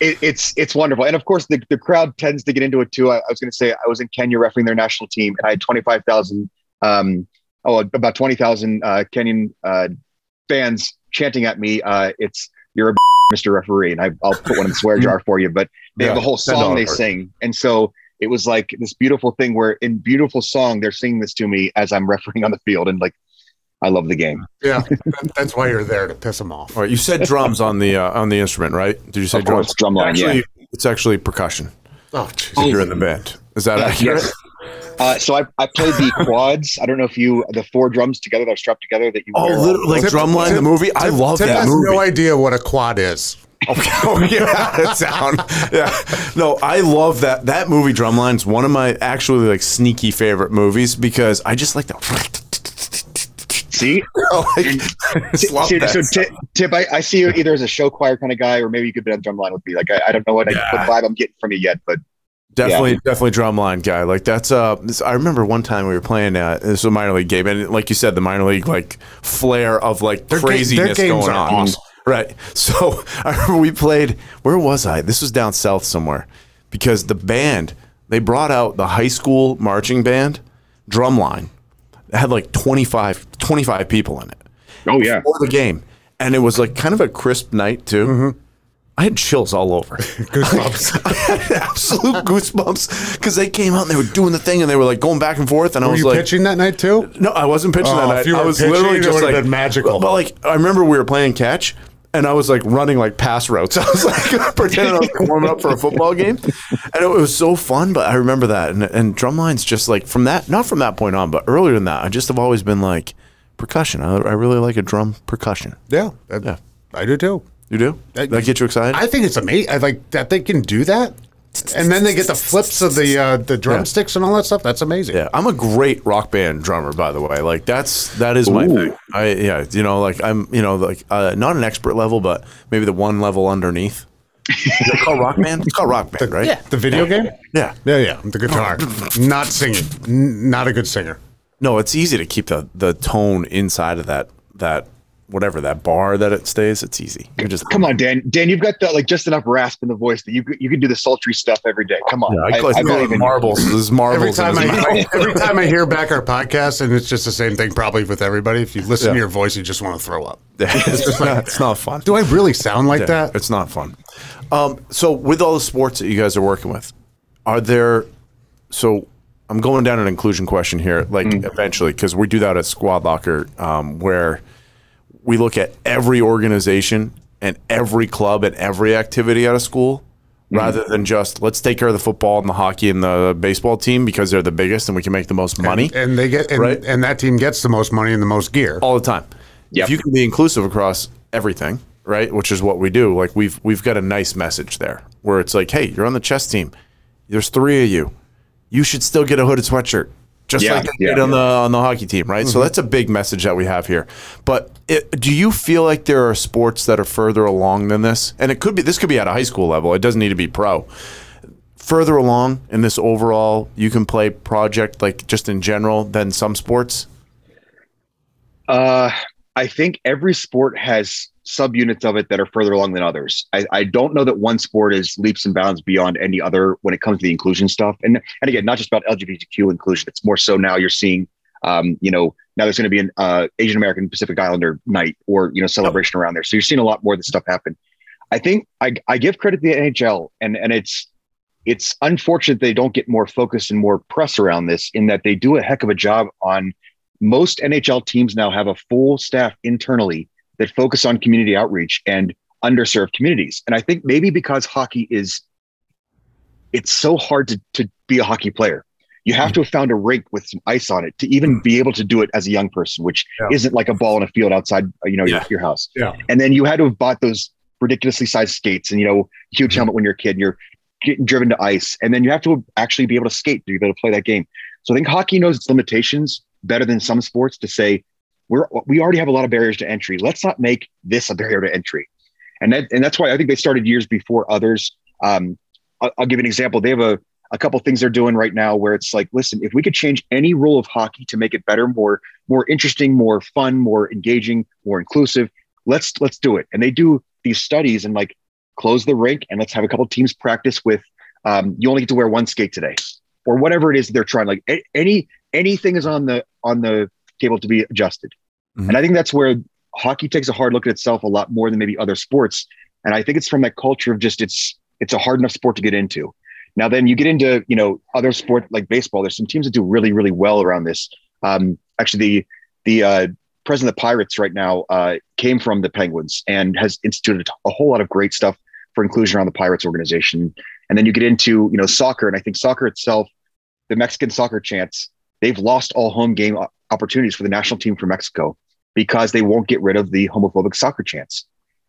It's wonderful, and of course the crowd tends to get into it too. I was going to say I was in Kenya refereeing their national team, and I had 25,000, about 20,000 Kenyan fans chanting at me, you're a Mr. Referee, and I'll put one in the swear jar for you, but they have a whole song they sing. And so it was like this beautiful thing where in beautiful song, they're singing this to me as I'm refereeing on the field. And like, I love the game. Yeah. That's why you're there, to piss them off. All right. You said drums on the instrument, right? Did you say drums? Drumline, it's actually percussion. Oh, geez. You're in the band. Is that accurate? Yes. So I played the quads. I don't know if the four drums together that are strapped together that you. Oh, literally, like Drumline, the movie. I love that movie. I have no idea what a quad is. Oh yeah, that sound. Yeah, no, I love that. That movie Drumline's one of my actually like sneaky favorite movies because I just like the. See, Tip, I see you either as a show choir kind of guy, or maybe you could be on Drumline with me. Like I don't know what vibe I'm getting from you yet, but. Definitely Drumline guy. Like that's I remember one time we were playing this was a minor league game, and like you said, the minor league like flare of like craziness going on. Awesome. Right. So I remember we played. Where was I? This was down south somewhere, because the band they brought out the high school marching band, Drumline. It had like 25 people in it. Oh yeah. Before the game, and it was like kind of a crisp night too. Mm-hmm. I had chills all over. Goosebumps. I had absolute goosebumps because they came out and they were doing the thing and they were like going back and forth. And I was like, "Were you pitching that night too?" No, I wasn't pitching that night. I was literally just like magical. But like, I remember we were playing catch and I was like running like pass routes. I was like pretending I was warming up for a football game, and it was so fun. But I remember that and Drumline's just like from that, not from that point on, but earlier than that, I just have always been like percussion. I really like a drum percussion. Yeah, I do too. You do? Did that get you excited? I think it's amazing. I like that they can do that, and then they get the flips of the drumsticks and all that stuff. That's amazing. Yeah, I'm a great rock band drummer, by the way. Like that is my thing. I'm not an expert level, but maybe the one level underneath. It's called Rock Band. It's called Rock Band, right? Yeah, the video game. Yeah. The guitar, not singing. Not a good singer. No, it's easy to keep the tone inside of that. Whatever that bar that it stays, it's easy. You just come on, Dan. You've got that like just enough rasp in the voice that you can do the sultry stuff every day. Come on, yeah, I believe in marbles. There's marbles. Every time I hear back our podcast, and it's just the same thing probably with everybody. If you listen to your voice, you just want to throw up. It's not fun. Do I really sound like that? It's not fun. So with all the sports that you guys are working with, are there? So I'm going down an inclusion question here, like eventually, because we do that at Squad Locker, where we look at every organization and every club and every activity out of school rather than just let's take care of the football and the hockey and the baseball team because they're the biggest and we can make the most money. And they get right? And that team gets the most money and the most gear. All the time. Yep. If you can be inclusive across everything, right, which is what we do, like we've got a nice message there where it's like, hey, you're on the chess team. There's three of you. You should still get a hooded sweatshirt. Just like they did on the hockey team, right? Mm-hmm. So that's a big message that we have here. But do you feel like there are sports that are further along than this? And this could be at a high school level. It doesn't need to be pro. Further along in this overall You Can Play project, like just in general, than some sports? I think every sport has subunits of it that are further along than others. I don't know that one sport is leaps and bounds beyond any other when it comes to the inclusion stuff. And again, not just about LGBTQ inclusion. It's more so now you're seeing, now there's going to be an Asian American Pacific Islander night or, celebration around there. So you're seeing a lot more of this stuff happen. I think I give credit to the NHL and it's unfortunate they don't get more focus and more press around this in that they do a heck of a job on most NHL teams now have a full staff internally that focus on community outreach and underserved communities. And I think maybe because hockey is, it's so hard to be a hockey player. You have to have found a rink with some ice on it to even be able to do it as a young person, which isn't like a ball in a field outside, your house. Yeah. And then you had to have bought those ridiculously sized skates and, huge helmet when you're a kid and you're getting driven to ice. And then you have to actually be able to skate to be able to play that game. So I think hockey knows its limitations better than some sports to say, we already have a lot of barriers to entry. Let's not make this a barrier to entry. And that's why I think they started years before others. I'll give an example. They have a couple things they're doing right now where it's like, listen, if we could change any rule of hockey to make it better, more interesting, more fun, more engaging, more inclusive, let's do it. And they do these studies and like close the rink and let's have a couple teams practice with, you only get to wear one skate today or whatever it is they're trying. Like anything is on the table to be adjusted. Mm-hmm. And I think that's where hockey takes a hard look at itself a lot more than maybe other sports. And I think it's from that culture of just, it's a hard enough sport to get into. Now, then you get into, other sport like baseball. There's some teams that do really, really well around this. Actually, the president of the Pirates right now came from the Penguins and has instituted a whole lot of great stuff for inclusion around the Pirates organization. And then you get into, soccer. And I think soccer itself, the Mexican soccer chants, they've lost all home game opportunities for the national team for Mexico because they won't get rid of the homophobic soccer chants.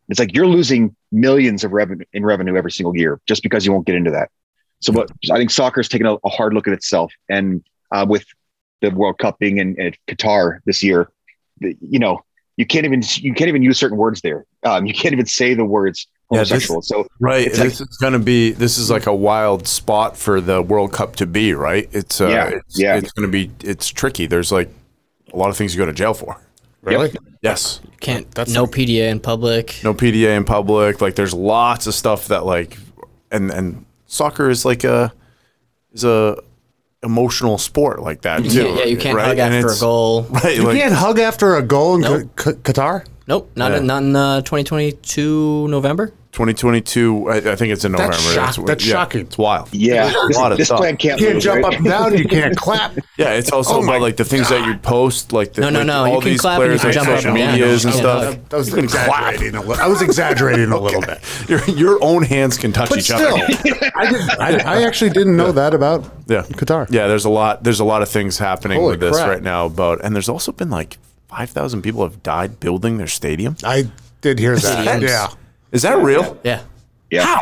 It's like you're losing millions of revenue every single year just because you won't get into that. So but I think soccer has taken a hard look at itself. And with the World Cup being in Qatar this year, you can't even use certain words there. You can't even say the words homosexual. This is like a wild spot for the World Cup to be, right? It's tricky. There's like a lot of things you go to jail for. Really? Yep. Yes. PDA in public. No PDA in public. Like there's lots of stuff that like, and soccer is like a emotional sport like that too. Yeah, you can't hug after a goal. Right. You can't hug after a goal in Qatar? Nope. Not in 2022 November. 2022, I think it's in November. That's shocking. It's wild. Yeah. You can't jump up and down. You can't clap. Yeah, it's also about like the things that you post, like the all these players on social medias and stuff. I was exaggerating a little bit. Your own hands can touch each other. I actually didn't know that about Qatar. Yeah, there's a lot of things hhappening with this right now about, and there's also been like 5,000 people have died building their stadium. I did hear that. Yeah. Is that real? Yeah. How?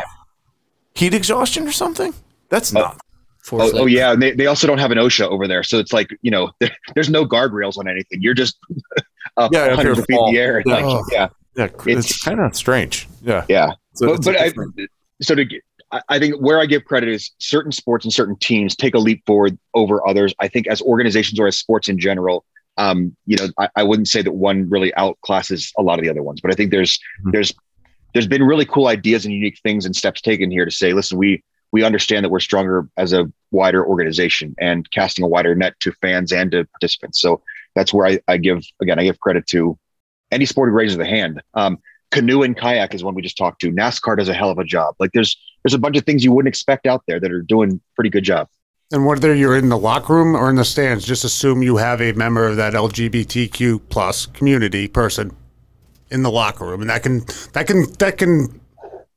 Heat exhaustion or something? That's not. Oh yeah. They also don't have an OSHA over there. So it's like, there's no guardrails on anything. You're just up 100 feet in the air. Yeah. It's kind of strange. Yeah. Yeah. So I think where I give credit is certain sports and certain teams take a leap forward over others. I think as organizations or as sports in general, I wouldn't say that one really outclasses a lot of the other ones, but I think there's been really cool ideas and unique things and steps taken here to say, listen, we understand that we're stronger as a wider organization and casting a wider net to fans and to participants. So that's where I give credit to any sport who raises the hand. Canoe and kayak is one we just talked to. NASCAR does a hell of a job. Like there's a bunch of things you wouldn't expect out there that are doing a pretty good job. And whether you're in the locker room or in the stands, just assume you have a member of that LGBTQ plus community person in the locker room, and that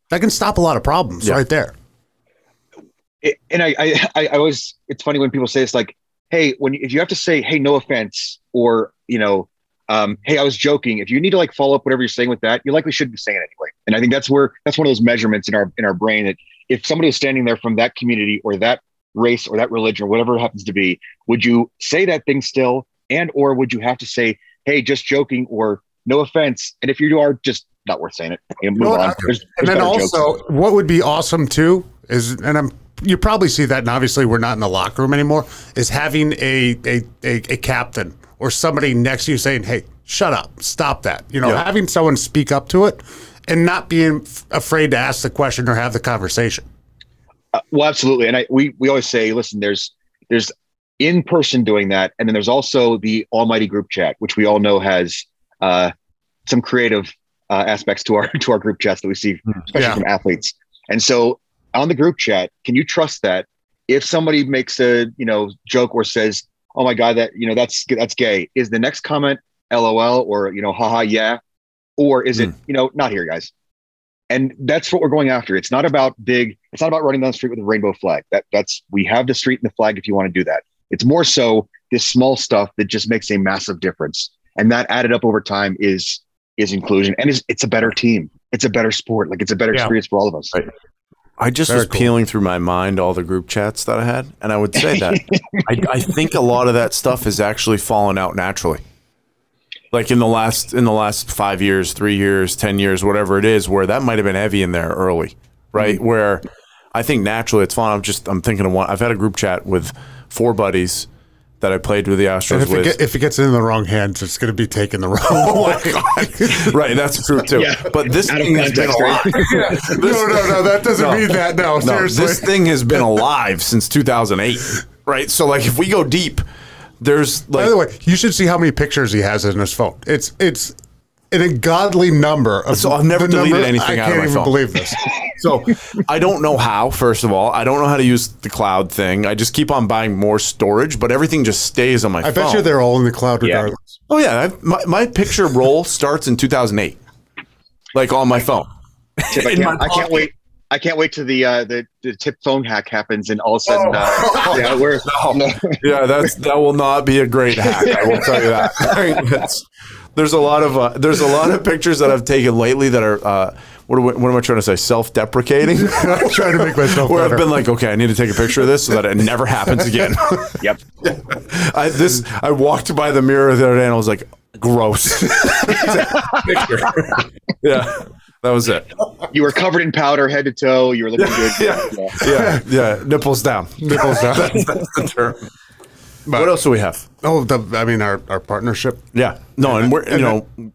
can stop a lot of problems right there. I always, it's funny when people say it's like, hey, if you have to say, hey, no offense, or hey, I was joking. If you need to like follow up whatever you're saying with that, you likely shouldn't be saying it anyway. And I think that's one of those measurements in our brain that if somebody is standing there from that community or that race or that religion or whatever it happens to be, would you say that thing still, and or would you have to say, hey, just joking, or no offense. And if you are, just not worth saying it. And move on. And then also, what would be awesome too is, and you probably see that, and obviously we're not in the locker room anymore, is having a captain or somebody next to you saying, hey, shut up, stop that. Having someone speak up to it and not being afraid to ask the question or have the conversation. Well, absolutely. And we always say, listen, there's in person doing that. And then there's also the almighty group chat, which we all know has some creative aspects to our group chats that we see, especially from athletes. And so on the group chat, can you trust that if somebody makes a joke or says, oh my God, that, you know, that's gay. Is the next comment LOL or, you know, haha, yeah. Or is it, you know, not here, guys. And that's what we're going after. It's not about big, it's not about running down the street with a rainbow flag. That's, we have the street and the flag if you want to do that. It's more so this small stuff that just makes a massive difference. And that added up over time is inclusion. And it's a better team. It's a better sport. Like it's a better experience for all of us. Right. I just was peeling through my mind all the group chats that I had. And I would say that I think a lot of that stuff has actually fallen out naturally. Like in the last 5 years, 3 years, 10 years, whatever it is, where that might have been heavy in there early, right? Mm-hmm. Where I think naturally it's fun. I'm thinking of one. I've had a group chat with 4 buddies that I played with the Astros with. If it gets in the wrong hands, it's going to be taken the wrong way. Right, that's true too. Yeah. But this thing has been alive. No, that doesn't mean that. No, seriously. This thing has been alive since 2008, right? So like if we go deep. There's like, by the way, you should see how many pictures he has in his phone. It's an ungodly number. So I've never deleted anything out of my phone. I can't even believe this. So I don't know how, first of all. I don't know how to use the cloud thing. I just keep on buying more storage, but everything just stays on my phone. I bet you they're all in the cloud regardless. Yeah. Oh, yeah. My picture roll starts in 2008, like on my phone. Tip, I can't wait. I can't wait till the Tip phone hack happens and all of a sudden, that will not be a great hack. I will tell you that. I mean, there's a lot of pictures that I've taken lately that are what am I trying to say? Self-deprecating. I'm trying to make myself where better. I've been like, okay, I need to take a picture of this so that it never happens again. Yep. I walked by the mirror the other day and I was like, gross. Picture. Yeah. That was it. You were covered in powder, head to toe. You were looking good. Yeah. Nipples down. That's the term. But what else do we have? Oh, our partnership. Yeah. No, and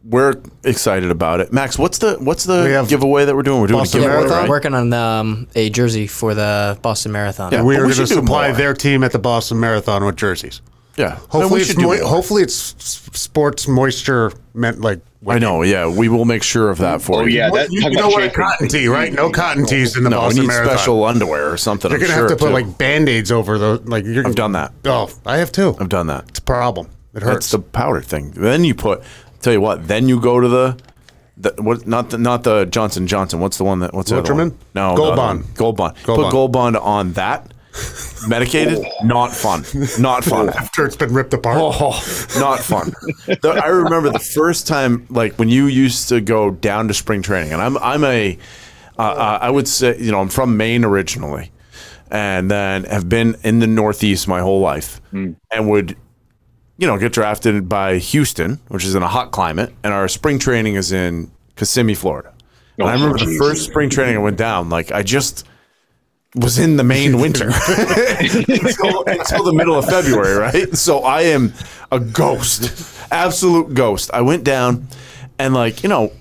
we're excited about it. Max, what's the giveaway that we're doing? We're doing Boston Marathon. We're working on a jersey for the Boston Marathon. Yeah, we are going to supply their team at the Boston Marathon with jerseys. Yeah. Hopefully it's sports moisture meant like. I know. Yeah, we will make sure of that for you. Oh yeah, you know what? Cotton tee, right? No cotton tees in the Boston Marathon. No, special underwear or something. You're gonna have to put like Band-Aids over the like. I've done that. Oh, I have too. I've done that. It's a problem. It hurts. It's the powder thing. Then you put. Tell you what. Then you go to the what? Not the Johnson & Johnson. What's the one that? What's Lotrimin? No, Gold Bond. Put Gold Bond on that. Medicated, not fun. After it's been ripped apart, not fun. I remember the first time, like when you used to go down to spring training, and I would say, you know, I'm from Maine originally, and then have been in the Northeast my whole life, and would, you know, get drafted by Houston, which is in a hot climate, and our spring training is in Kissimmee, Florida. And I remember the first spring training I went down, like I just. Was in the Maine winter until the middle of February, right? So I am a ghost, absolute ghost. I went down and like, you know,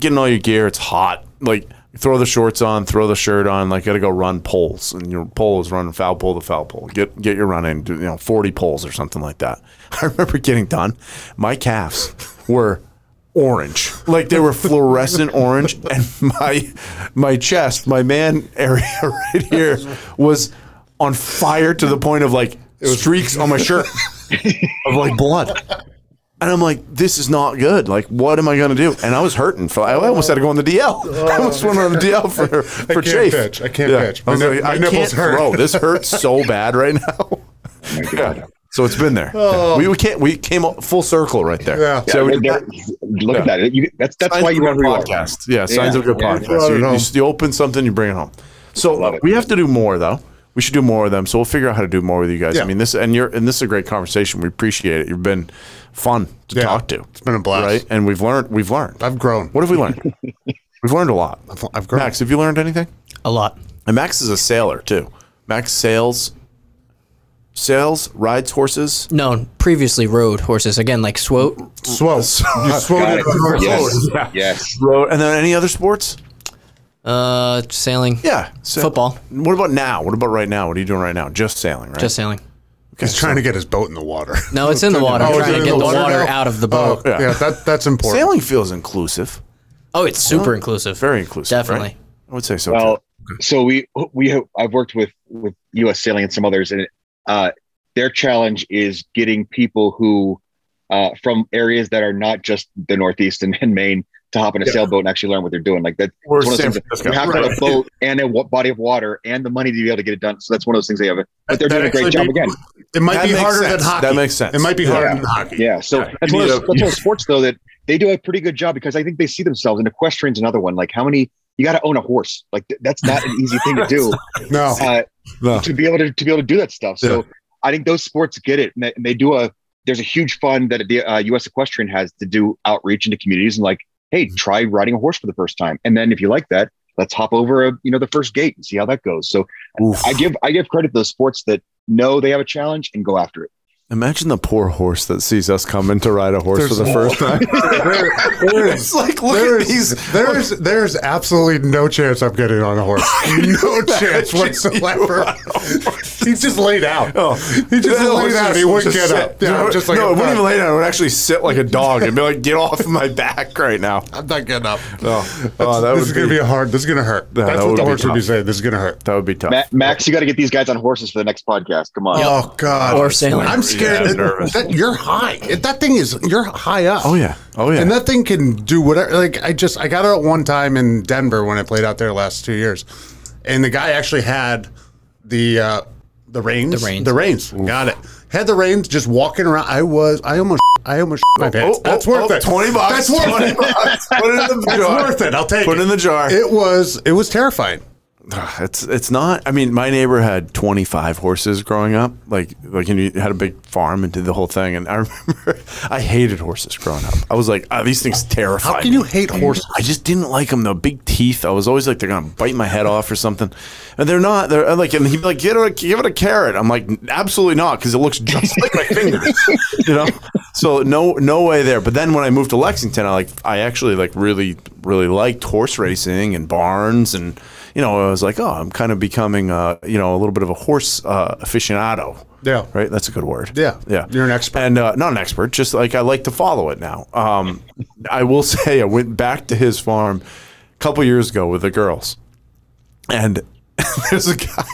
getting all your gear, it's hot. Like throw the shorts on, throw the shirt on, like gotta go run poles. And your pole is running foul pole to foul pole. Get your run in, do, you know, 40 poles or something like that. I remember getting done. My calves were orange, like they were fluorescent orange, and my chest, my man area right here, was on fire to the point of like streaks on my shirt of like blood. And I'm like, this is not good. Like, what am I going to do? And I was hurting. I almost had to go on the DL. I almost went on the DL for Chafe. I can't pitch. My nipples hurt. Bro, this hurts so bad right now. Yeah. So it's been there. Oh. We came full circle right there. Yeah. So look at that. That's why you run podcasts. Yeah, signs of a good podcast. So you open something, you bring it home. So we have to do more though. We should do more of them. So we'll figure out how to do more with you guys. Yeah. I mean, this is a great conversation. We appreciate it. You've been fun to talk to. It's been a blast, right? And we've learned. I've grown. What have we learned? We've learned a lot. I've grown. Max, have you learned anything? A lot. And Max is a sailor too. Max sails. Rides horses? No, previously rode horses. Again, like swote. You swoted on horses. Yes. Rode. And then any other sports? Sailing. Yeah. Football. What about now? What about right now? What are you doing right now? Just sailing, right? Just sailing. Okay, he's trying to get his boat in the water. No, it's in the water. Trying to get the water out of the boat. Yeah, that's important. Sailing feels inclusive. Oh, it's super inclusive. Very inclusive. Definitely. Right? I would say so. Well, so I've worked with U.S. Sailing and some others, and their challenge is getting people who from areas that are not just the Northeast and Maine to hop in a sailboat and actually learn what they're doing. Like that, or one of those things, you have to have a boat and a body of water and the money to be able to get it done. So that's one of those things they have. But they're doing a great job again. It might be harder than hockey. That makes sense. It might be harder than hockey. Yeah. So that's one of those sports though that they do a pretty good job, because I think they see themselves, and equestrian's another one. Like how many, you got to own a horse. Like that's not an easy thing to do. No. To be able to do that stuff. So I think those sports get it, and they do there's a huge fund that the U.S. Equestrian has to do outreach into communities and like, hey, try riding a horse for the first time. And then if you like that, let's hop over, the first gate and see how that goes. So I give credit to those sports that know they have a challenge and go after it. Imagine the poor horse that sees us coming to ride a horse for the first time. There's absolutely no chance I'm getting on a horse. No chance whatsoever. He's just laid out. He just laid out. He wouldn't get up. It wouldn't even lay down. It would actually sit like a dog and be like, "Get off my back right now. I'm not getting up." This is gonna hurt. That's what the horse would be saying. This is gonna hurt. That would be tough. Max, you got to get these guys on horses for the next podcast. Come on. Oh God. Or sailing. I'm scared. That you're high. That thing is, you're high up. Oh yeah. And that thing can do whatever. Like I got out one time in Denver when I played out there the last 2 years, and the guy actually had the reins. Oof. Got it. Had the reins, just walking around. I almost shit my pants. That's worth it. $20. That's worth it. Put it in the jar. That's worth it. I'll take it. Put it in the jar. It was terrifying. It's not. I mean, my neighbor had 25 horses growing up. Like, and he had a big farm and did the whole thing. And I remember I hated horses growing up. I was like, these things terrify me. How can you hate horses? I just didn't like them. The big teeth. I was always like, they're gonna bite my head off or something. And they're not. They're like, and he'd be like, give it a carrot. I'm like, absolutely not, because it looks just like my fingers. So no way there. But then when I moved to Lexington, I actually really really liked horse racing and barns, and I was like, I'm kind of becoming a little bit of a horse aficionado. Yeah. Right? That's a good word. Yeah. You're an expert. And not an expert, just like I like to follow it now. I will say I went back to his farm a couple years ago with the girls. And there's a guy.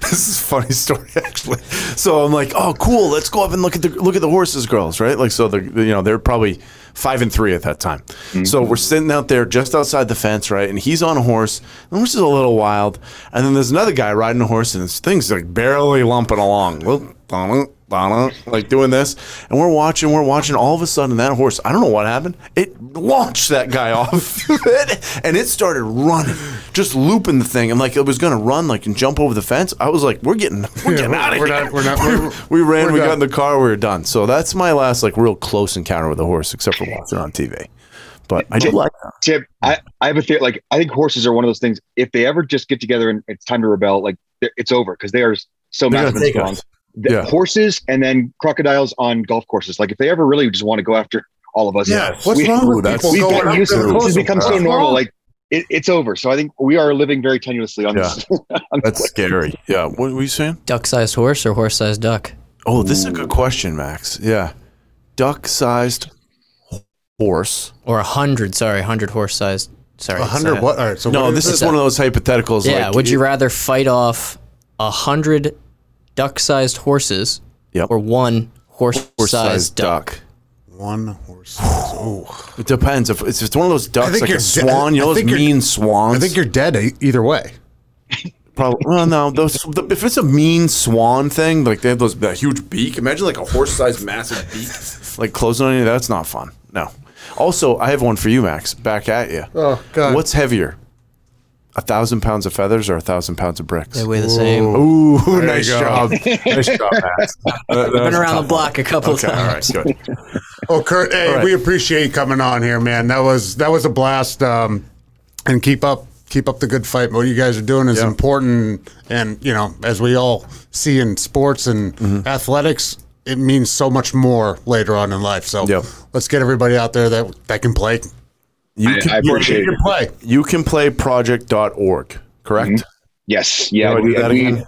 This is a funny story, actually. So I'm like, oh, cool. Let's go up and look at the horses, girls, right? Like, so they're probably 5 and 3 at that time. Mm-hmm. So we're sitting out there just outside the fence, right? And he's on a horse. The horse is a little wild. And then there's another guy riding a horse, and this thing's like barely lumping along, like doing this. And we're watching. All of a sudden, that horse, I don't know what happened. It launched that guy off it, and it started running, just looping the thing. And like it was going to run and jump over the fence. I was like, we're getting out of here. We got in the car, we were done. So that's my last real close encounter with a horse, except for watching on TV. But I do like that. Tip, I have a theory. I think horses are one of those things. If they ever just get together and it's time to rebel, it's over, because they are so massive and strong. Horses and then crocodiles on golf courses. If they ever really just want to go after all of us, what's wrong with people? Horses become so normal. It's over. So I think we are living very tenuously on this. That's scary. Yeah. What were you saying? Duck-sized horse or horse-sized duck? Oh, this is a good question, Max. Yeah. Duck-sized horse. Or 100. Sorry, 100 horse-sized. Sorry. 100 what? All right. So no, this is one of those hypotheticals. Yeah. Would you rather fight off 100 duck-sized horses, or one horse-sized duck? One horse. Oh, it depends. If it's one of those ducks, like a swan, those mean swans. I think you're dead either way. Probably. Well, no. If it's a mean swan thing, they have that huge beak. Imagine a horse-sized, massive beak, closing on you. That's not fun. No. Also, I have one for you, Max. Back at you. Oh God. What's heavier? 1,000 pounds of feathers or 1,000 pounds of bricks? They weigh the same. Ooh, nice job. Nice job, Max. I've been around the block a couple times. All right, good. Oh, Kurt, hey, right. We appreciate you coming on here, man. That was a blast. And keep up the good fight. What you guys are doing is important. And, as we all see in sports and athletics, it means so much more later on in life. So let's get everybody out there that can play. I appreciate it. You Can Play Project.org, correct? Mm-hmm. Yes. Yeah. You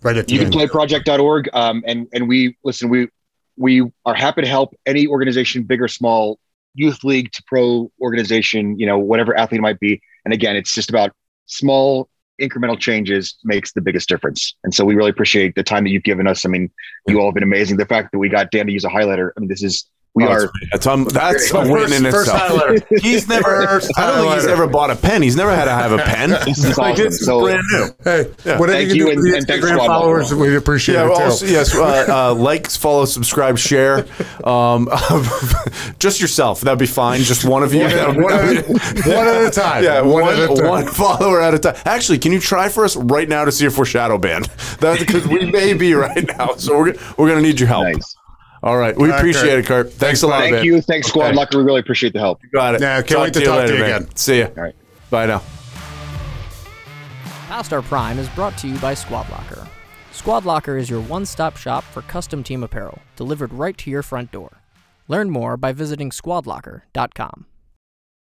Can Play Project.org. And we are happy to help any organization, big or small, youth league to pro organization, whatever athlete it might be. And again, it's just about small incremental changes makes the biggest difference. And so we really appreciate the time that you've given us. I mean, you all have been amazing. The fact that we got Dan to use a highlighter. I mean, this is, that's a win in itself. He's never, I don't think he's ever bought a pen. He's never had to have a pen. This is awesome. It's so brand new. Hey, yeah. Thank you, and thanks to our followers. We appreciate it. Also, yes, like, follow, subscribe, share. Just yourself. That'd be fine. Just one of you. One at a time. Yeah, one follower at a time. Actually, can you try for us right now to see if we're shadow banned? That's because we may be right now. So we're going to need your help. Thanks. All right. We appreciate it, Kurt. Thanks a lot. Thank you. Thanks, Squad Locker. We really appreciate the help. You got it. Yeah, can't wait to talk to you again. See you. All right. Bye now. Halstar Prime is brought to you by Squad Locker. Squad Locker is your one-stop shop for custom team apparel, delivered right to your front door. Learn more by visiting squadlocker.com.